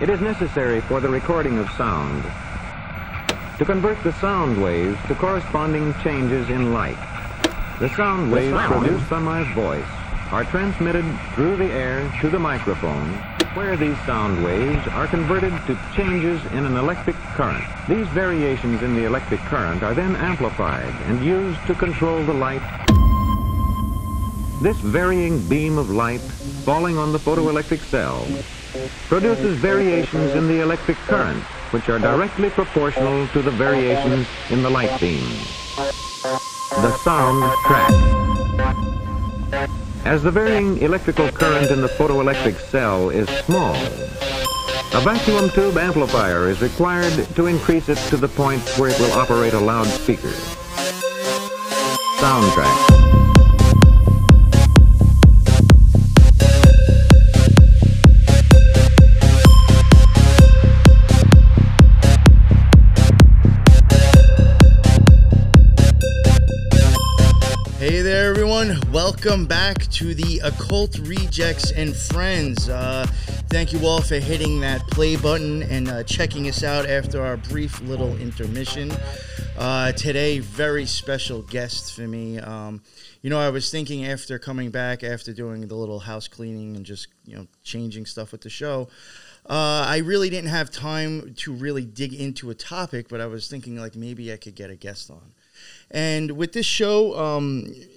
It is necessary for the recording of sound to convert the sound waves to corresponding changes in light. The sound waves produced by my voice are transmitted through the air to the microphone, where these sound waves are converted to changes in an electric current. These variations in the electric current are then amplified and used to control the light. This varying beam of light falling on the photoelectric cell produces variations in the electric current, which are directly proportional to the variations in the light beam. The sound track. As the varying electrical current in the photoelectric cell is small, a vacuum tube amplifier is required to increase it to the point where it will operate a loudspeaker. Sound track. Hey there, everyone. Welcome back to the Occult Rejects and Friends. Thank you all for hitting that play button and checking us out after our brief little intermission. Today, very special guest for me. I was thinking after coming back, after doing the little house cleaning and just, changing stuff with the show, I really didn't have time to really dig into a topic, but I was thinking maybe I could get a guest on. And with this show,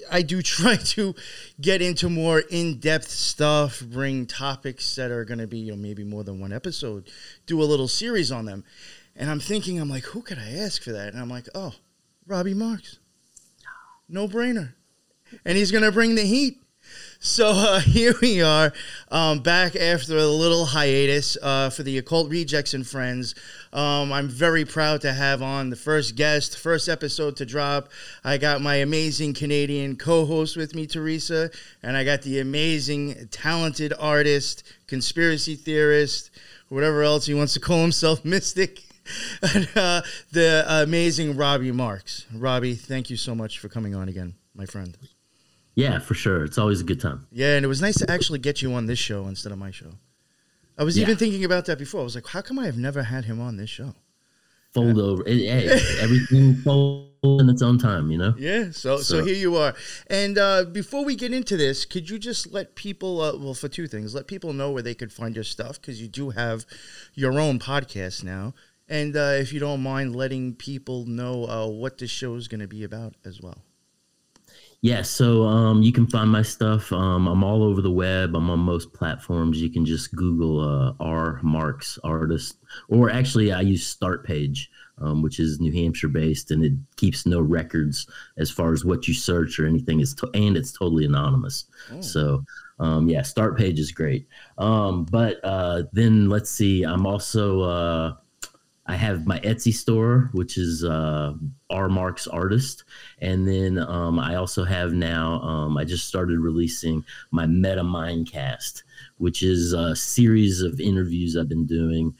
I do try to get into more in-depth stuff, bring topics that are going to be maybe more than one episode, do a little series on them. And I'm thinking, who could I ask for that? And oh, Robby Marx. No brainer. And he's going to bring the heat. So here we are, back after a little hiatus for the Occult Rejects and Friends. I'm very proud to have on the first guest, first episode to drop. I got my amazing Canadian co-host with me, Teresa, and I got the amazing, talented artist, conspiracy theorist, whatever else he wants to call himself, mystic, and, the amazing Robbie Marks. Robbie, thank you so much for coming on again, my friend. Yeah, for sure. It's always a good time. Yeah, and it was nice to actually get you on this show instead of my show. I was even thinking about that before. I was like, how come I have never had him on this show? Fold over. Everything folds in its own time, Yeah, so here you are. And before we get into this, could you just let people, for two things, let people know where they could find your stuff, because you do have your own podcast now. And if you don't mind letting people know what the show is going to be about as well. Yeah, so you can find my stuff. I'm all over the web. I'm on most platforms. You can just Google RMarx Artist, or actually I use Startpage, which is New Hampshire based, and it keeps no records as far as what you search or anything. And it's totally anonymous. Oh. So Startpage is great. But then let's see. I'm also I have my Etsy store, which is RMarxArt. And then I also have now, I just started releasing my Metta Mindcast, which is a series of interviews I've been doing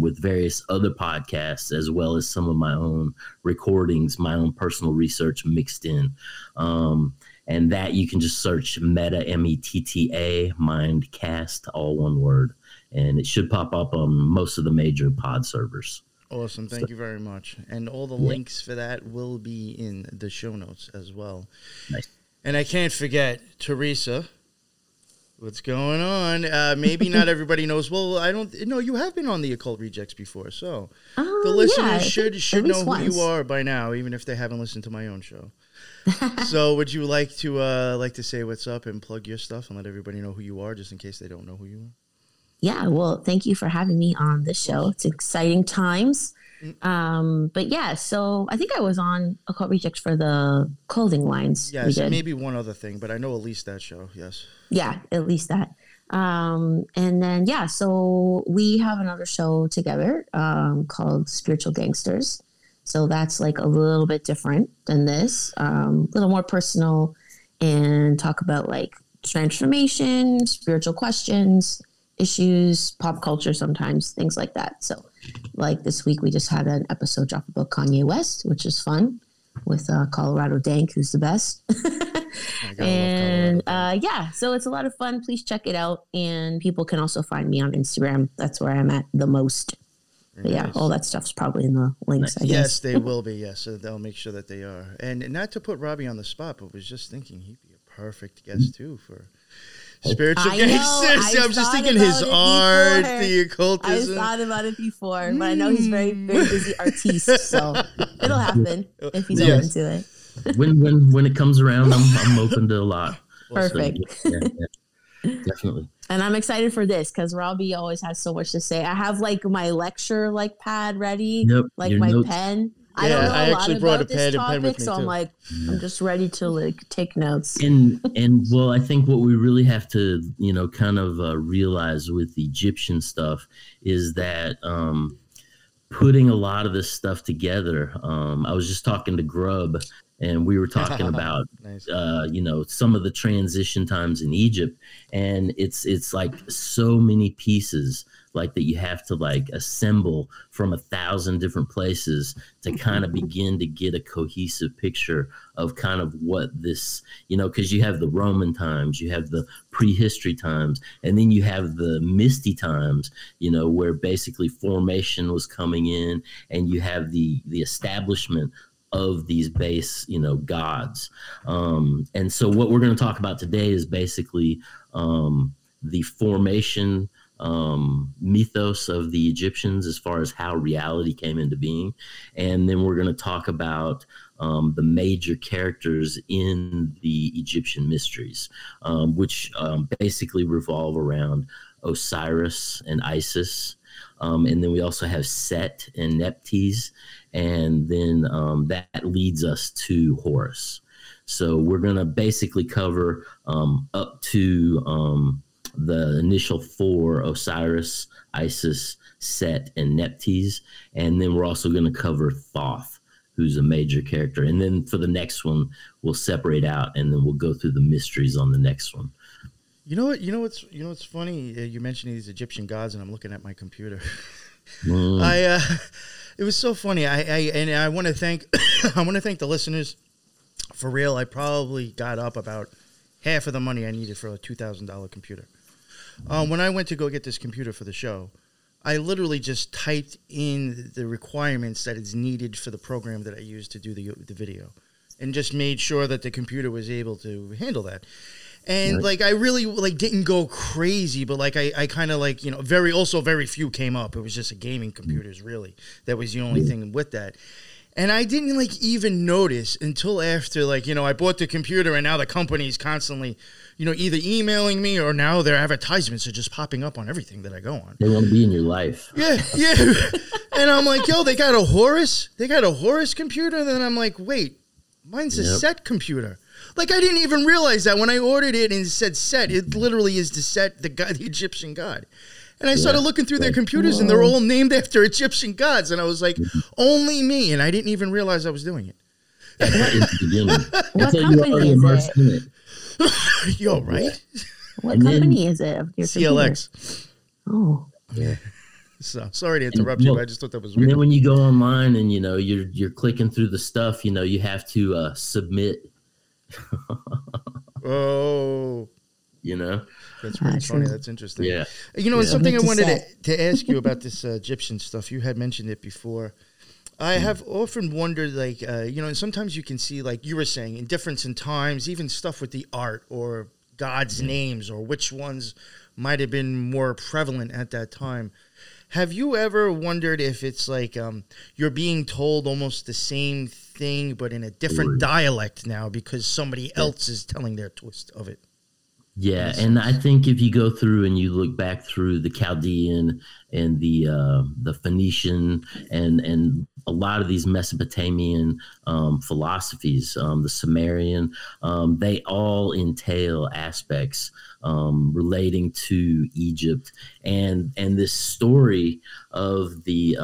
with various other podcasts, as well as some of my own recordings, my own personal research mixed in. And that you can just search Metta, METTA, Mindcast, all one word. And it should pop up on most of the major pod servers. Awesome. Thank you very much. And all the links for that will be in the show notes as well. Nice. And I can't forget, Teresa, what's going on? Maybe not everybody knows. Well, you have been on the Occult Rejects before. So the listeners should know who you are by now, even if they haven't listened to my own show. So would you like to say what's up and plug your stuff and let everybody know who you are, just in case they don't know who you are? Yeah, well, thank you for having me on the show. It's exciting times. So I think I was on Occult Rejects for the clothing lines. Yes, maybe one other thing, but I know at least that show, yes. Yeah, at least that. So we have another show together called Spiritual Gangsters. So that's a little bit different than this, a little more personal, and talk about transformation, spiritual questions, issues, pop culture sometimes, things like that. So this week we just had an episode drop about Kanye West, which is fun, with Colorado Dank, who's the best. And yeah, so it's a lot of fun. Please check it out. And people can also find me on Instagram. That's where I'm at the most. But yeah, all that stuff's probably in the links, I guess. Yes, they will be. Yes, so they'll make sure that they are. And not to put Robbie on the spot, but was just thinking he'd be a perfect guest, too, for Spiritual Gangsters. I'm just thinking his art, the occultism. I thought about it before, but I know he's very, very busy artiste, so it'll happen if he's open to it. When it comes around, I'm open to a lot. Perfect. So, yeah, definitely. And I'm excited for this because Robbie always has so much to say. I have like my lecture like pad ready, like my pen. Yeah, I don't know a lot about this topic, so I'm like, I'm just ready to like take notes. And well, I think what we really have to, you know, kind of realize with the Egyptian stuff is that putting a lot of this stuff together. I was just talking to Grub, and we were talking about, you know, some of the transition times in Egypt. And it's like so many pieces like that you have to like assemble from 1,000 different places to kind of begin to get a cohesive picture of kind of what this, you know, because you have the Roman times, you have the prehistory times, and then you have the misty times, you know, where basically formation was coming in, and you have the establishment of these base, you know, gods. And so what we're going to talk about today is basically the formation mythos of the Egyptians as far as how reality came into being. And then we're going to talk about the major characters in the Egyptian mysteries, which basically revolve around Osiris and Isis. And then we also have Set and Neptis. And then that leads us to Horus. So we're going to basically cover up to the initial four: Osiris, Isis, Set, and Neptis. And then we're also going to cover Thoth, who's a major character. And then for the next one, we'll separate out, and then we'll go through the mysteries on the next one. You know what? You know what's funny? You mentioned these Egyptian gods, and I'm looking at my computer. It was so funny. I want to thank the listeners. For real, I probably got up about half of the money I needed for a $2,000 computer. When I went to go get this computer for the show, I literally just typed in the requirements that is needed for the program that I used to do the video, and just made sure that the computer was able to handle that. And like, I really like didn't go crazy, but like I kind of like, you know, very few came up. It was just a gaming computers really. That was the only thing with that. And I didn't like even notice until after, like, you know, I bought the computer, and now the company's constantly, you know, either emailing me or now their advertisements are just popping up on everything that I go on. They won't be in your life. Yeah. And I'm like, yo, they got a Horus? They got a Horus computer? And then I'm like, wait, mine's a Set computer. Like, I didn't even realize that when I ordered it and said Set, it literally is the Set, the god, the Egyptian god. And I started looking through their computers, and they're all named after Egyptian gods. And I was like, only me. And I didn't even realize I was doing it. What company is it? Yo, right? What company is it? CLX. Oh. Yeah. So sorry to interrupt you. But I just thought that was weird. And then when you go online and, you know, you're clicking through the stuff, you know, you have to submit. Oh, you know, that's really funny. That's interesting. Yeah, you know, it's something I wanted to ask you about this Egyptian stuff. You had mentioned it before. I have often wondered, like, you know, and sometimes you can see, like you were saying, in difference in times, even stuff with the art or gods' names or which ones might have been more prevalent at that time. Have you ever wondered if it's like you're being told almost the same thing, but in a different dialect now because somebody else is telling their twist of it? Yeah, and I think if you go through and you look back through the Chaldean and the Phoenician and a lot of these Mesopotamian philosophies, the Sumerian, they all entail aspects relating to Egypt and this story of the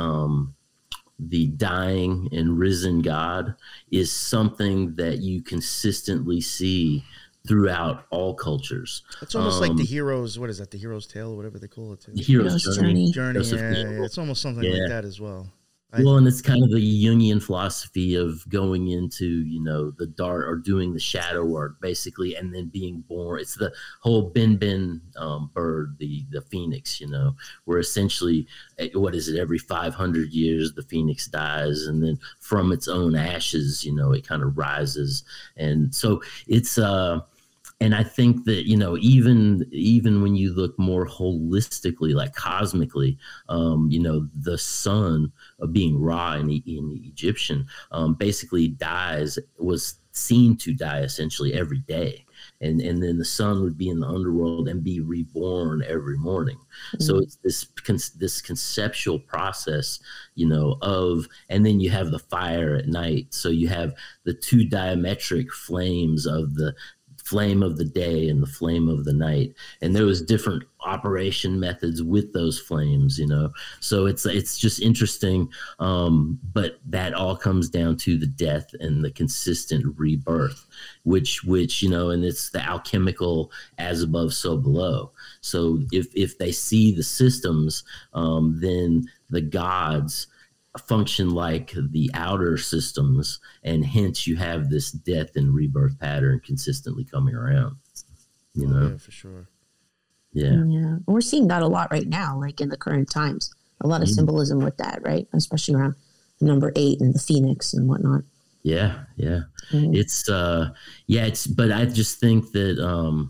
dying and risen God is something that you consistently see throughout all cultures. It's almost like the hero's, what is that, the hero's tale, whatever they call it. The hero's journey. It's almost something like that as well. Well, and it's kind of the Jungian philosophy of going into, you know, the dark or doing the shadow work, basically, and then being born. It's the whole bin bird, the phoenix, you know, where essentially, what is it, every 500 years the phoenix dies, and then from its own ashes, you know, it kind of rises. And so it's and I think that, you know, even when you look more holistically, like cosmically, you know, the sun being Ra in the Egyptian basically dies, was seen to die essentially every day. And then the sun would be in the underworld and be reborn every morning. Mm-hmm. So it's this conceptual process, you know, of, and then you have the fire at night. So you have the two diametric flames of the flame of the day and the flame of the night, and there was different operation methods with those flames, you know. So it's just interesting, but that all comes down to the death and the consistent rebirth, which you know, and it's the alchemical as above, so below. So if they see the systems, then the gods function like the outer systems, and hence you have this death and rebirth pattern consistently coming around, you know. Yeah, for sure. Yeah. We're seeing that a lot right now, like in the current times, a lot of symbolism with that, right? Especially around number 8 and the phoenix and whatnot. Yeah. Mm-hmm. But I just think that,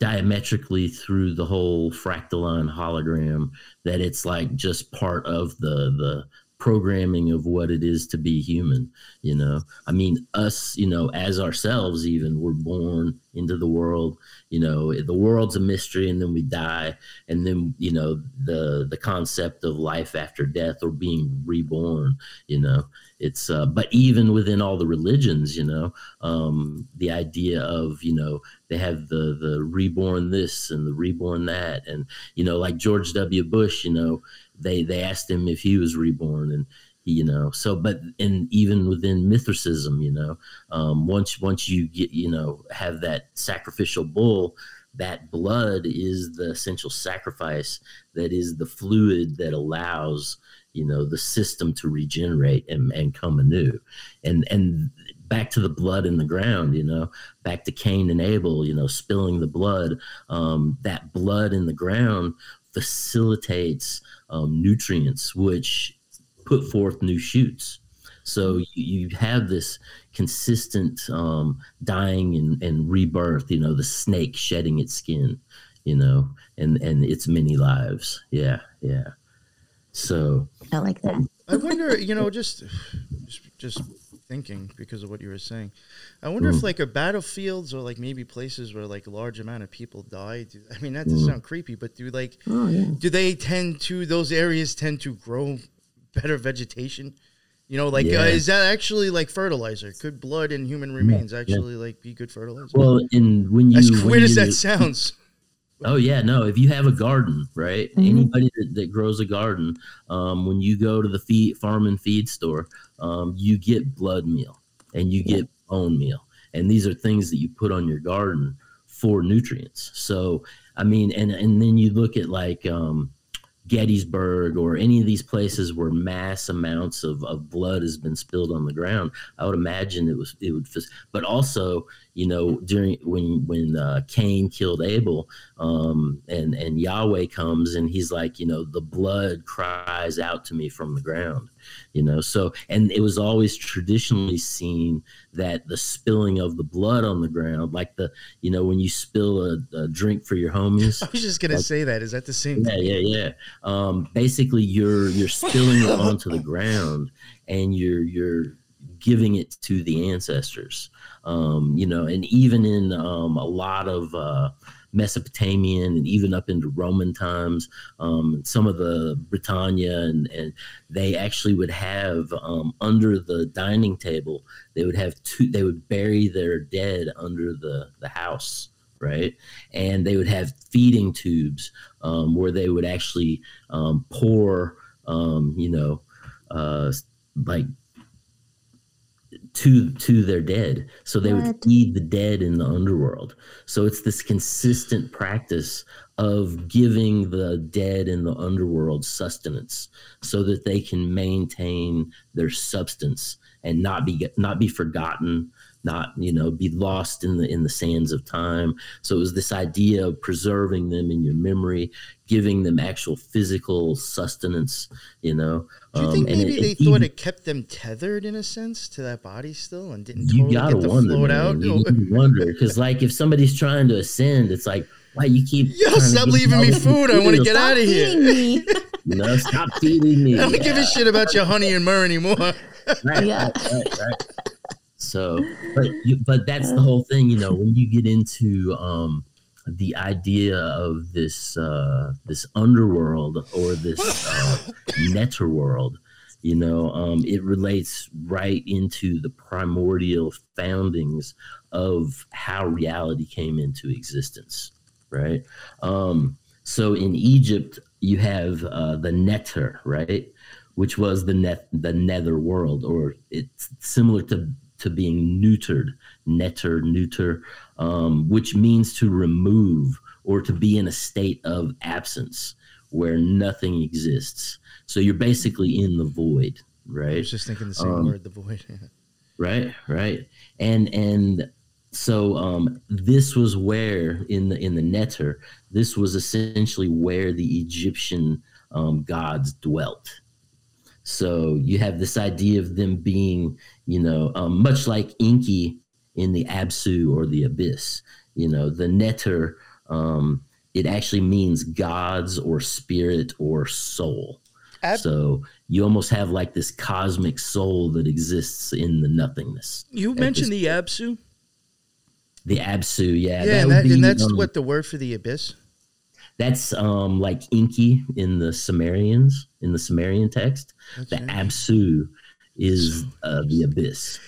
diametrically through the whole fractaline hologram, that it's like just part of the programming of what it is to be human, you know. I mean, us, you know, as ourselves, even, we're born into the world, you know, the world's a mystery, and then we die, and then, you know, the concept of life after death or being reborn, you know, it's but even within all the religions, you know, the idea of, you know, they have the reborn this and the reborn that, and, you know, like George W. Bush, you know, They asked him if he was reborn, and he, you know, so, but, and even within Mithraism, you know, once you get, you know, have that sacrificial bull, that blood is the essential sacrifice, that is the fluid that allows, you know, the system to regenerate and come anew, and back to the blood in the ground, you know, back to Cain and Abel, you know, spilling the blood, that blood in the ground facilitates nutrients, which put forth new shoots. So you have this consistent dying and rebirth, you know, the snake shedding its skin, you know, and its many lives. Yeah. So I like that. I wonder, you know, just thinking because of what you were saying, I wonder if like a battlefields or like maybe places where like a large amount of people die, I mean, not to sound creepy, but do like do they tend to, those areas tend to grow better vegetation, you know, like is that actually like fertilizer? Could blood and human remains actually like be good fertilizer? Well, and when you, as weird as that sounds. Oh, yeah, no, if you have a garden, right, anybody that grows a garden, when you go to the farm and feed store, you get blood meal and you get bone meal. And these are things that you put on your garden for nutrients. So, I mean, and then you look at like Gettysburg or any of these places where mass amounts of blood has been spilled on the ground. I would imagine it would, but also, you know, during when Cain killed Abel, and Yahweh comes and he's like, you know, the blood cries out to me from the ground, you know. So, and it was always traditionally seen that the spilling of the blood on the ground, like the, you know, when you spill a drink for your homies. I was just gonna say that. Is that the same thing? Yeah. Basically, you're spilling it onto the ground, and you're giving it to the ancestors. You know, and even in a lot of Mesopotamian and even up into Roman times, some of the Britannia, and they actually would have under the dining table, they would have they would bury their dead under the house, right? And they would have feeding tubes where they would actually pour, you know, like to their dead. So they would feed the dead in the underworld. So it's this consistent practice of giving the dead in the underworld sustenance so that they can maintain their substance and not be forgotten, be lost in the sands of time. So it was this idea of preserving them in your memory, giving them actual physical sustenance, Do you think maybe they thought it kept them tethered in a sense to that body still and didn't totally get to float out? You wonder, because if somebody's trying to ascend, it's like, why you keep? Yo, stop leaving me food. I want to get out of here. No, stop feeding me. I don't give a shit about your honey and myrrh anymore. Right. So, but that's the whole thing, when you get into the idea of this this underworld or this Netter world, it relates right into the primordial foundings of how reality came into existence, right? So in Egypt, you have the Netter, right, which was the nether world, or it's similar to being neutered, neuter, which means to remove or to be in a state of absence where nothing exists. So you're basically in the void, right? I was just thinking the same word, the void. Right. And so this was where in the Netter, this was essentially where the Egyptian gods dwelt. So you have this idea of them being, much like Enki in the Absu or the Abyss, the Netter, it actually means gods or spirit or soul. So you almost have this cosmic soul that exists in the nothingness. You mentioned the Absu? The Absu, yeah. Yeah, that's what the word for the Abyss? That's like Enki in the Sumerians, in the Sumerian text. Okay. The Absu is the abyss.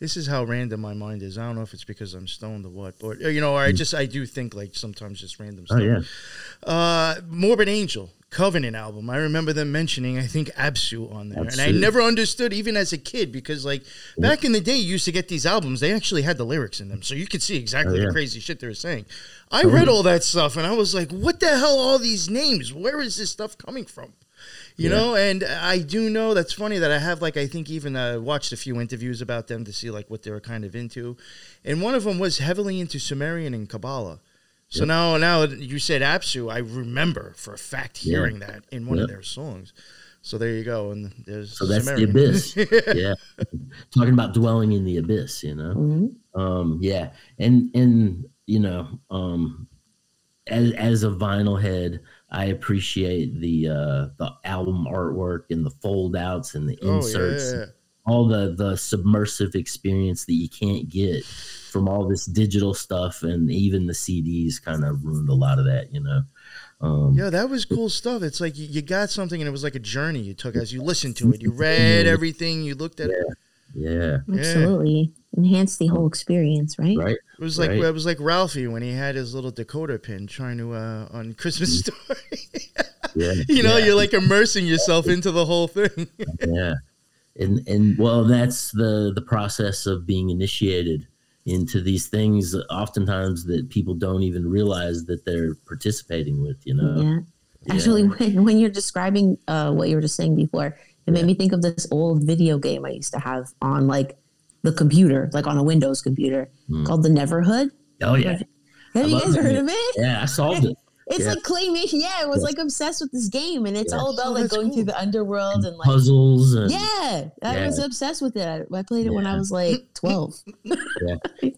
This is how random my mind is. I don't know if it's because I'm stoned or what, but I do think sometimes just random stuff. Oh, yeah. Morbid Angel Covenant album. I remember them mentioning, I think, Absu on there. Absolutely. And I never understood even as a kid because back in the day you used to get these albums, they actually had the lyrics in them. So you could see exactly the crazy shit they were saying. I read all that stuff and I was like, what the hell all these names? Where is this stuff coming from? You know, and I do know that's funny that I have I think even watched a few interviews about them to see what they were kind of into. And one of them was heavily into Sumerian and Kabbalah. So now you said Absu, I remember for a fact hearing that in one of their songs. So there you go. And that's Sumerian. The abyss. Talking about dwelling in the abyss, Mm-hmm. As a vinyl head, I appreciate the album artwork and the fold outs and the inserts, all the submersive experience that you can't get from all this digital stuff, and even the CDs kind of ruined a lot of that, that was cool stuff. It's you got something and it was like a journey you took as you listened to it. You read everything, you looked at it. Yeah, absolutely. Enhanced the whole experience, right? Right. It was like Ralphie when he had his little Dakota pin trying to on Christmas Story. You're immersing yourself into the whole thing. And that's the process of being initiated into these things. Oftentimes that people don't even realize that they're participating with. Actually, when you're describing what you were just saying before, it made me think of this old video game I used to have on the computer, on a Windows computer, called The Neverhood. Oh, yeah. Have you guys heard of it? Yeah, I solved it. It's claymation. Yeah, I was obsessed with this game, and it's all about going through the underworld and puzzles. And, I was obsessed with it. I played it when I was 12.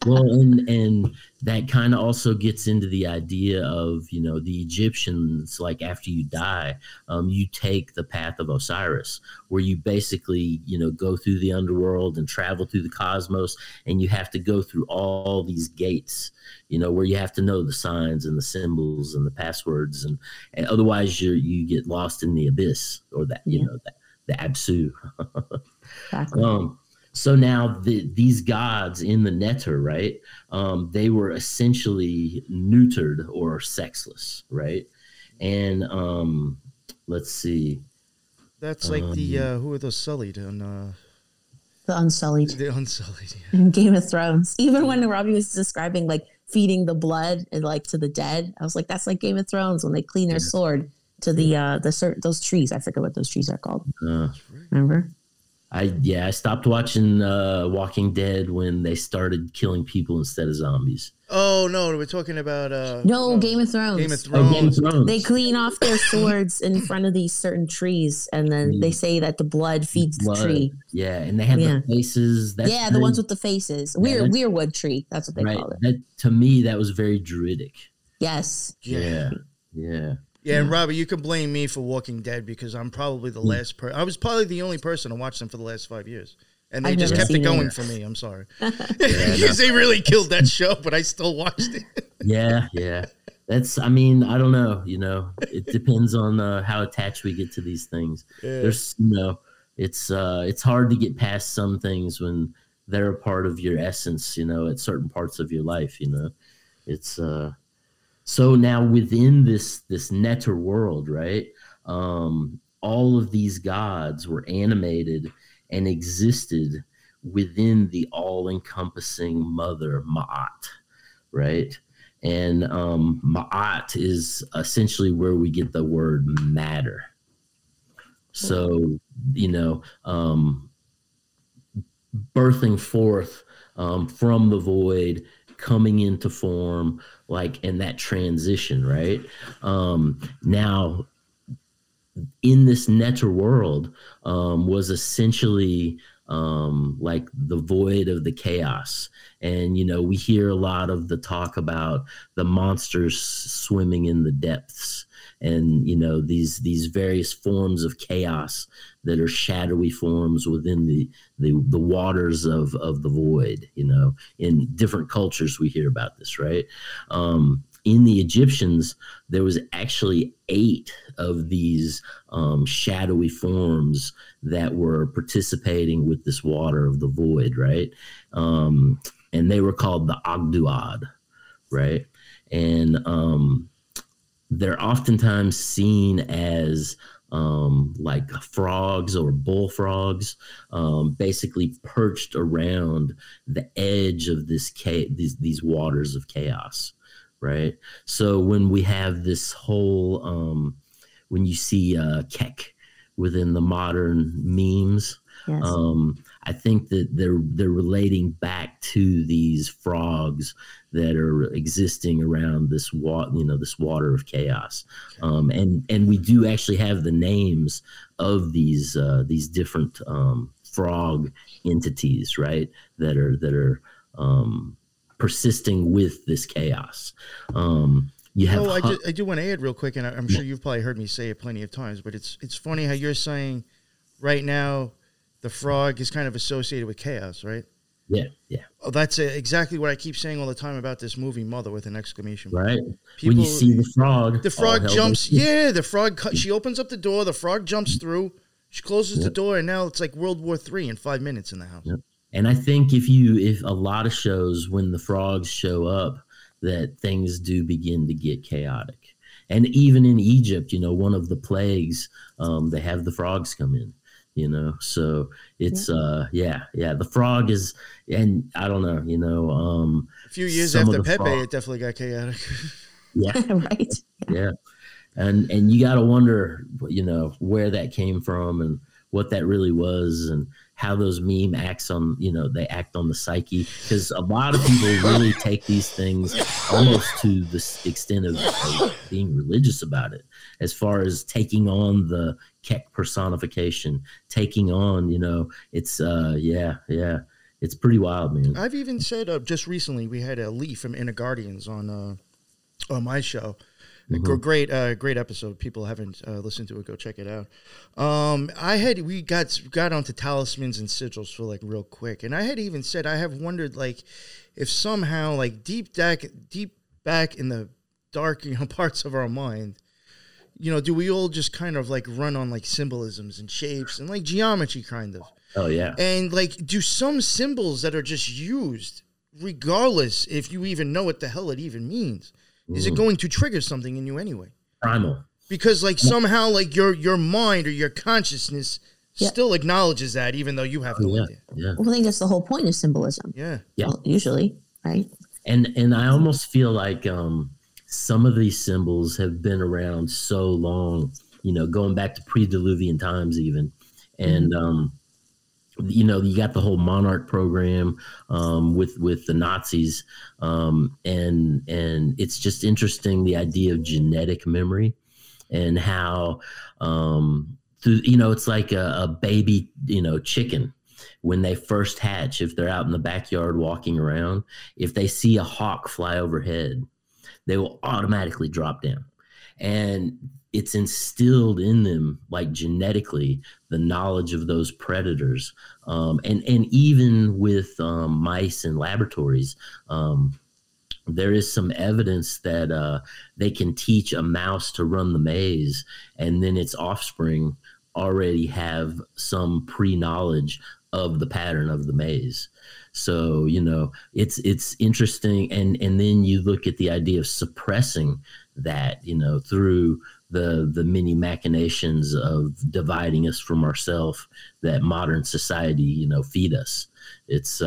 Well, and that kind of also gets into the idea of the Egyptians. After you die, you take the path of Osiris, where you basically go through the underworld and travel through the cosmos, and you have to go through all these gates. Where you have to know the signs and the symbols and the passwords, and otherwise you get lost in the abyss or the Absu. Exactly. So now these gods in the Netter, right? They were essentially neutered or sexless, right? And let's see. That's who are those sullied on The Unsullied. The Unsullied, yeah. In Game of Thrones. Even when Robbie was describing, like, feeding the blood and, like, to the dead, I was like, that's like Game of Thrones when they clean their sword to those trees. I forget what those trees are called. Remember? I stopped watching Walking Dead when they started killing people instead of zombies. Oh, no, we're talking about... Game of Thrones. Game of Thrones. Oh, Game of Thrones. They clean off their swords in front of these certain trees, and then they say that the blood feeds the tree. Yeah, and they have the faces. That's the ones with the faces. Weirwood tree, that's what they call it. That, to me, that was very druidic. Yes. Yeah. Yeah, and Robbie, you can blame me for Walking Dead because I'm probably the last person. I was probably the only person to watch them for the last 5 years. And they just kept it going for me. I'm sorry. Because they really killed that show, but I still watched it. Yeah. I don't know. You know, it depends on how attached we get to these things. Yeah. There's, it's hard to get past some things when they're a part of your essence, at certain parts of your life, It's... So now within this Netter world, right, all of these gods were animated and existed within the all-encompassing mother, Ma'at, right? And Ma'at is essentially where we get the word matter. So, birthing forth from the void, coming into form, like in that transition, right? Now, in this Netter world was essentially like the void of the chaos. And, we hear a lot of the talk about the monsters swimming in the depths and, these various forms of chaos that are shadowy forms within the waters of the void, in different cultures we hear about this, right? In the Egyptians, there was actually 8 of these shadowy forms that were participating with this water of the void, right? And they were called the Agduad, right? And they're oftentimes seen as like frogs or bullfrogs, basically perched around the edge of this these waters of chaos, right? So when we have this whole, when you see Kek within the modern memes, yes. I think that they're relating back to these frogs that are existing around this water, this water of chaos. And we do actually have the names of these different frog entities, right? That are persisting with this chaos. I do want to add real quick, and I'm sure you've probably heard me say it plenty of times, but it's funny how you're saying right now. The frog is kind of associated with chaos, right? Yeah. Oh, that's exactly what I keep saying all the time about this movie, Mother, with an exclamation mark. Right. When you see the frog jumps. Yeah, the frog. She opens up the door. The frog jumps through. She closes the door, and now it's like World War III in 5 minutes in the house. Yep. And I think if a lot of shows when the frogs show up, that things do begin to get chaotic. And even in Egypt, one of the plagues, they have the frogs come in. So it's, the frog is, and I don't know, a few years after Pepe, it definitely got chaotic. Yeah. Right. Yeah. And you got to wonder, where that came from and what that really was and how those meme acts on, they act on the psyche. Cause a lot of people really take these things almost to the extent of being religious about it, as far as taking on the Kek personification, taking on, it's, it's pretty wild, man. I've even said just recently we had Lee from Inner Guardians on my show. Mm-hmm. Great episode. People haven't listened to it. Go check it out. We got onto talismans and sigils for like real quick, and I had even said I have wondered like if somehow like deep back in the dark parts of our mind, do we all just kind of like run on like symbolisms and shapes and like geometry kind of? Oh yeah. And like do some symbols that are just used regardless if you even know what the hell it even means. Is it going to trigger something in you anyway? Primal. Because like somehow like your mind or your consciousness still acknowledges that, even though you have no idea. Yeah. Well, I think that's the whole point of symbolism. Yeah. Yeah. Well, usually, right? And I almost feel like some of these symbols have been around so long, you know, going back to pre-Diluvian times even. And, you know, you got the whole monarch program with the Nazis. And it's just interesting, the idea of genetic memory and how, through, you know, it's like a baby, you know, chicken. When they first hatch, if they're out in the backyard walking around, if they see a hawk fly overhead, they will automatically drop down. And it's instilled in them, like genetically, the knowledge of those predators. And even with mice in laboratories, there is some evidence that they can teach a mouse to run the maze, and then its offspring already have some pre-knowledge of the pattern of the maze. So, you know, it's interesting. And then you look at the idea of suppressing that, you know, through the many machinations of dividing us from ourselves that modern society, you know, feed us. It's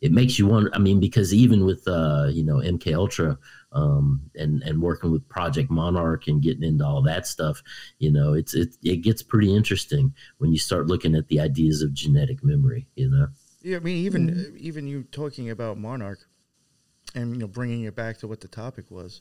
it makes you wonder, I mean, because even with, you know, MK Ultra and working with Project Monarch and getting into all that stuff, you know, it gets pretty interesting when you start looking at the ideas of genetic memory, you know? Yeah, I mean, even you talking about Monarch and, you know, bringing it back to what the topic was,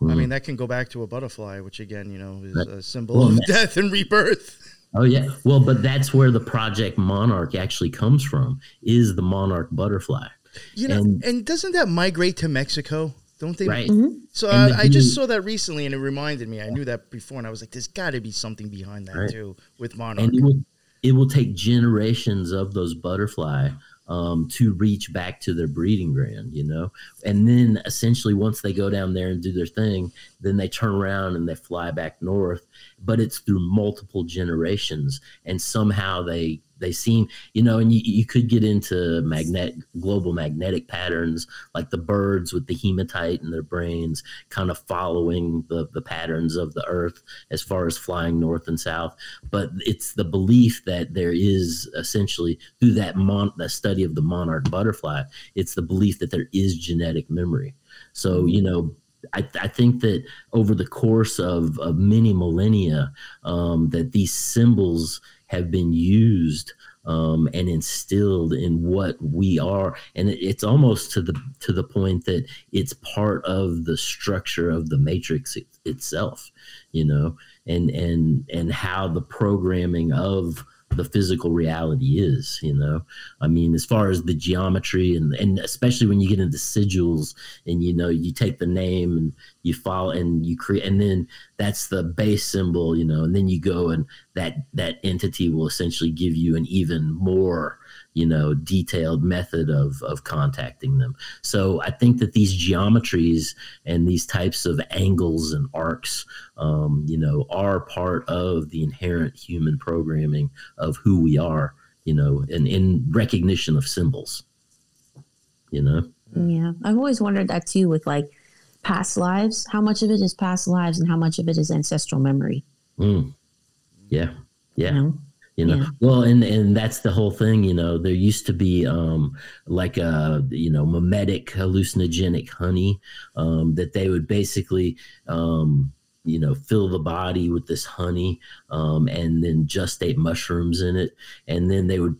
I mean, that can go back to a butterfly, which again, you know, is a symbol of death and rebirth. Oh, yeah. Well, but that's where the Project Monarch actually comes from, is the monarch butterfly. You know, and doesn't that migrate to Mexico? Don't they? Right. Mm-hmm. So I just saw that recently, and it reminded me. I knew that before, and I was like, there's got to be something behind that, too, with monarch. And it will take generations of those butterfly to reach back to their breeding ground, you know? And then essentially once they go down there and do their thing, then they turn around and they fly back north, but it's through multiple generations. And somehow they seem, you know, and you could get into global magnetic patterns, like the birds with the hematite in their brains, kind of following the patterns of the earth as far as flying north and south. But it's the belief that there is essentially, through that study of the monarch butterfly, it's the belief that there is genetic memory. So, you know, I think that over the course of many millennia, that these symbols have been used and instilled in what we are, and it's almost to the point that it's part of the structure of the matrix itself, you know, and how the programming of the physical reality is, you know. I mean, as far as the geometry and especially when you get into sigils and, you know, you take the name and you follow and you create, and then that's the base symbol, you know, and then you go and that entity will essentially give you an even more, you know, detailed method of contacting them. So I think that these geometries and these types of angles and arcs, you know, are part of the inherent human programming of who we are, you know, and in recognition of symbols, you know? Yeah. I've always wondered that too, with like past lives, how much of it is past lives and how much of it is ancestral memory? Mm. Yeah. Yeah. You know? You know, yeah. Well, and that's the whole thing, you know, there used to be like a, you know, mimetic hallucinogenic honey that they would basically, you know, fill the body with this honey and then gestate mushrooms in it. And then they would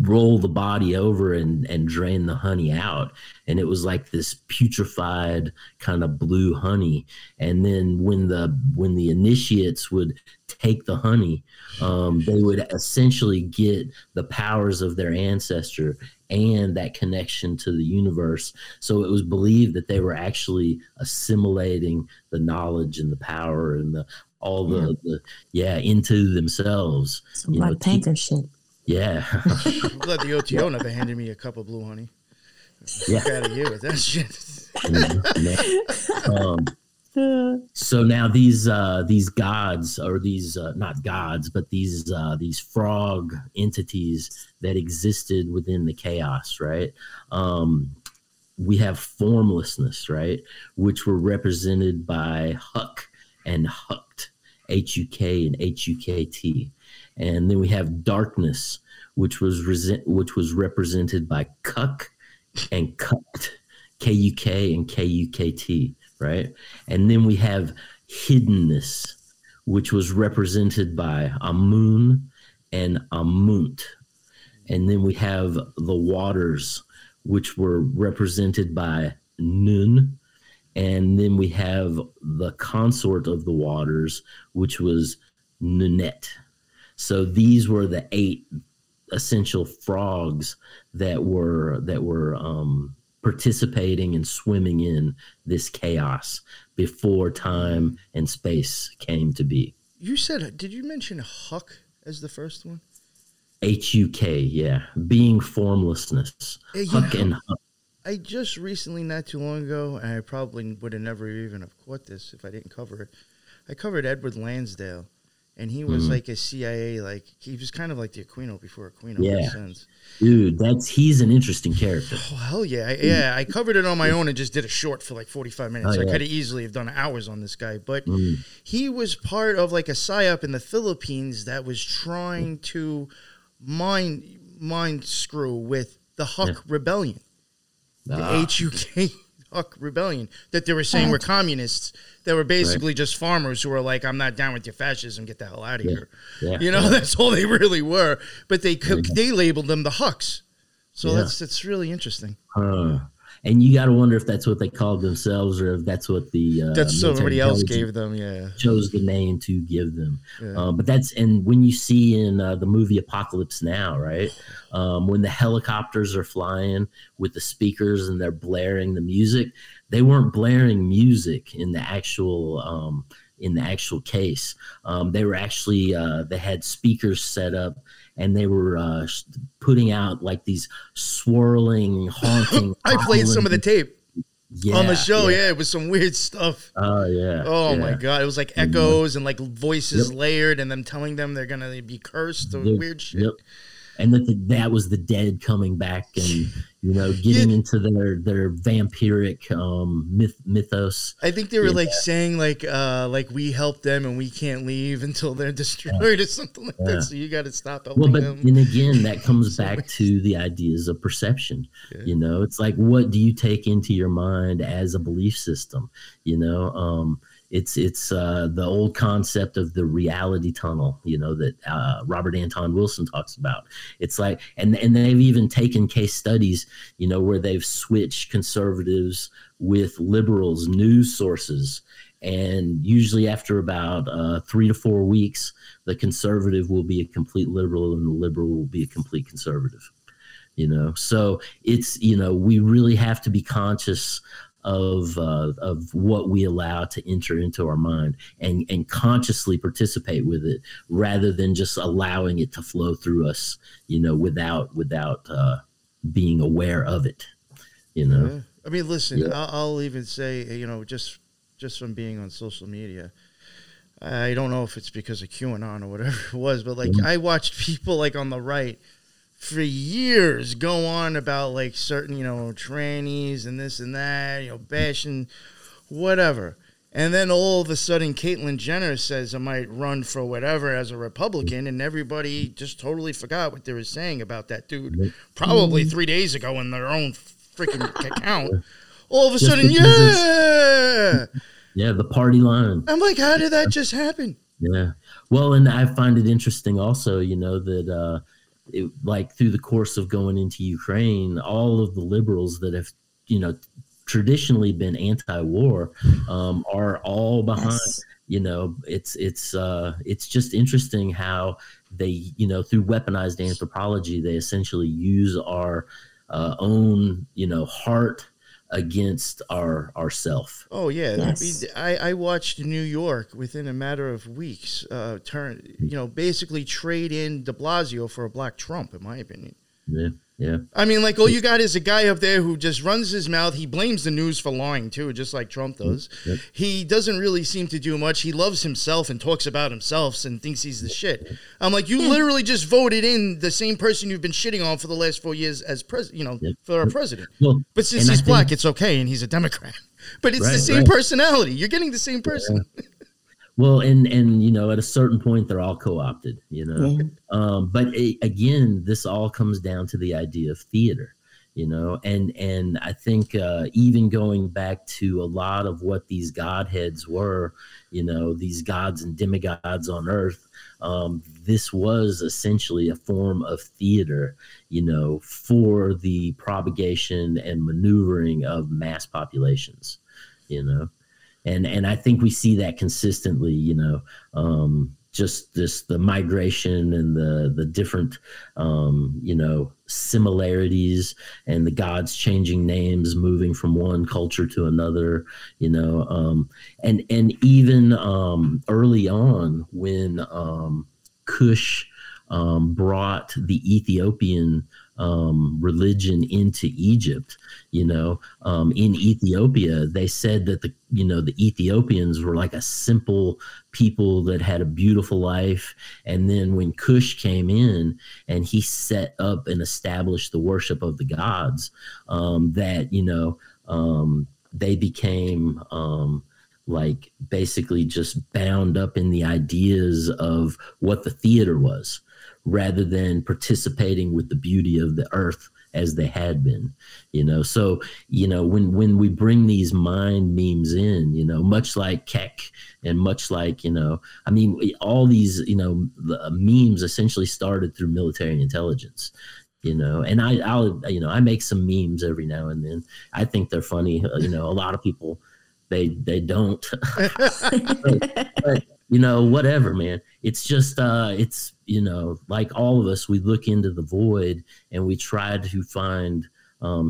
roll the body over and drain the honey out. And it was like this putrefied kind of blue honey. And then when the initiates would take the honey, they would essentially get the powers of their ancestor and that connection to the universe. So it was believed that they were actually assimilating the knowledge and the power and the into themselves. Some black panther shit. Yeah. I'm glad the OTO never handed me a cup of blue honey. Get out of here with that shit. So now these gods, or these not gods, but these frog entities that existed within the chaos, right? We have formlessness, right, which were represented by Huck and Hucked, H-U-K and H-U-K-T. And then we have darkness, which was represented by Kuk and Kukt, K-U-K and K-U-K-T, right? And then we have hiddenness, which was represented by Amun and Amunt. And then we have the waters, which were represented by Nun. And then we have the consort of the waters, which was Nunet. So these were the 8 essential frogs that were participating and swimming in this chaos before time and space came to be. You said, did you mention Huck as the first one? H-U-K, yeah. Being formlessness. Huck and Huck. I just recently, not too long ago, and I probably would have never even have caught this if I didn't cover it. I covered Edward Lansdale, and he was like a CIA, like he was kind of like the Aquino before Aquino. Yeah, sense. Dude, he's an interesting character. Oh hell yeah, I covered it on my own and just did a short for like 45 minutes. I could have easily have done hours on this guy, but he was part of like a psyop in the Philippines that was trying to mind screw with the Huck rebellion. The H-U-K Huck rebellion that they were saying were communists that were basically just farmers who were like, I'm not down with your fascism, get the hell out of here. Yeah. You know, that's all they really were. But they labeled them the Hucks. So that's really interesting. And you got to wonder if that's what they called themselves or if that's what the... that's somebody else gave them, chose the name to give them. Yeah. But that's... And when you see in the movie Apocalypse Now, right? When the helicopters are flying with the speakers and they're blaring the music, they weren't blaring music in the actual... in the actual case, they were actually, they had speakers set up and they were putting out like these swirling, haunting. I played some of the tape on the show. Yeah. It was some weird stuff. Oh, my God. It was like echoes and like voices layered and them telling them they're going to be cursed or weird shit. Yep. And that was the dead coming back and, getting into their vampiric mythos. I think they were saying like we help them and we can't leave until they're destroyed or something like that. So you got to stop helping them. And again, that comes back to the ideas of perception. Yeah. It's like, what do you take into your mind as a belief system? It's the old concept of the reality tunnel, that Robert Anton Wilson talks about. It's like, and they've even taken case studies, where they've switched conservatives with liberals, news sources. And usually after about 3 to 4 weeks, the conservative will be a complete liberal and the liberal will be a complete conservative, So it's, we really have to be conscious of what we allow to enter into our mind and consciously participate with it rather than just allowing it to flow through us, without being aware of it, Yeah. I mean, listen, I'll even say, just from being on social media, I don't know if it's because of QAnon or whatever it was, but like I watched people like on the right for years go on about like certain, trannies and this and that, bashing whatever. And then all of a sudden Caitlyn Jenner says I might run for whatever as a Republican, and everybody just totally forgot what they were saying about that dude probably 3 days ago in their own freaking account. All of a sudden, the party line. I'm like, how did that just happen? Yeah. Well, and I find it interesting also, that through the course of going into Ukraine, all of the liberals that have, traditionally been anti-war, are all behind. Yes. It's just interesting how they, through weaponized anthropology, they essentially use our own, heart against ourself. Oh yeah, yes. I watched New York within a matter of weeks basically trade in de Blasio for a black Trump, in my opinion. Yeah. I mean, like all you got is a guy up there who just runs his mouth. He blames the news for lying too, just like Trump does. Yep. He doesn't really seem to do much. He loves himself and talks about himself and thinks he's the shit. I'm like, you literally just voted in the same person you've been shitting on for the last 4 years as president, for our president. Well, but since he's black, it's okay, and he's a Democrat. But it's the same personality. You're getting the same person. Well, and you know, at a certain point, they're all co-opted, you know. Yeah. But again, this all comes down to the idea of theater, you know. And I think even going back to a lot of what these godheads were, you know, these gods and demigods on earth, this was essentially a form of theater, you know, for the propagation and maneuvering of mass populations, you know. And I think we see that consistently, you know, just the migration and the different, you know, similarities and the gods changing names, moving from one culture to another, you know, and even early on when Cush brought the Ethiopian religion into Egypt, you know, in Ethiopia, they said that the Ethiopians were like a simple people that had a beautiful life. And then when Cush came in and he set up and established the worship of the gods, that, you know, they became, like basically just bound up in the ideas of what the theater was, rather than participating with the beauty of the earth as they had been, you know. So, you know, when we bring these mind memes in, you know, much like Kek and much like, you know, I mean, all these, you know, the memes essentially started through military intelligence, you know. And I'll, you know, I make some memes every now and then. I think they're funny. You know, a lot of people, they don't, but, you know, whatever, man. It's just, it's, you know, like all of us, we look into the void and we try to find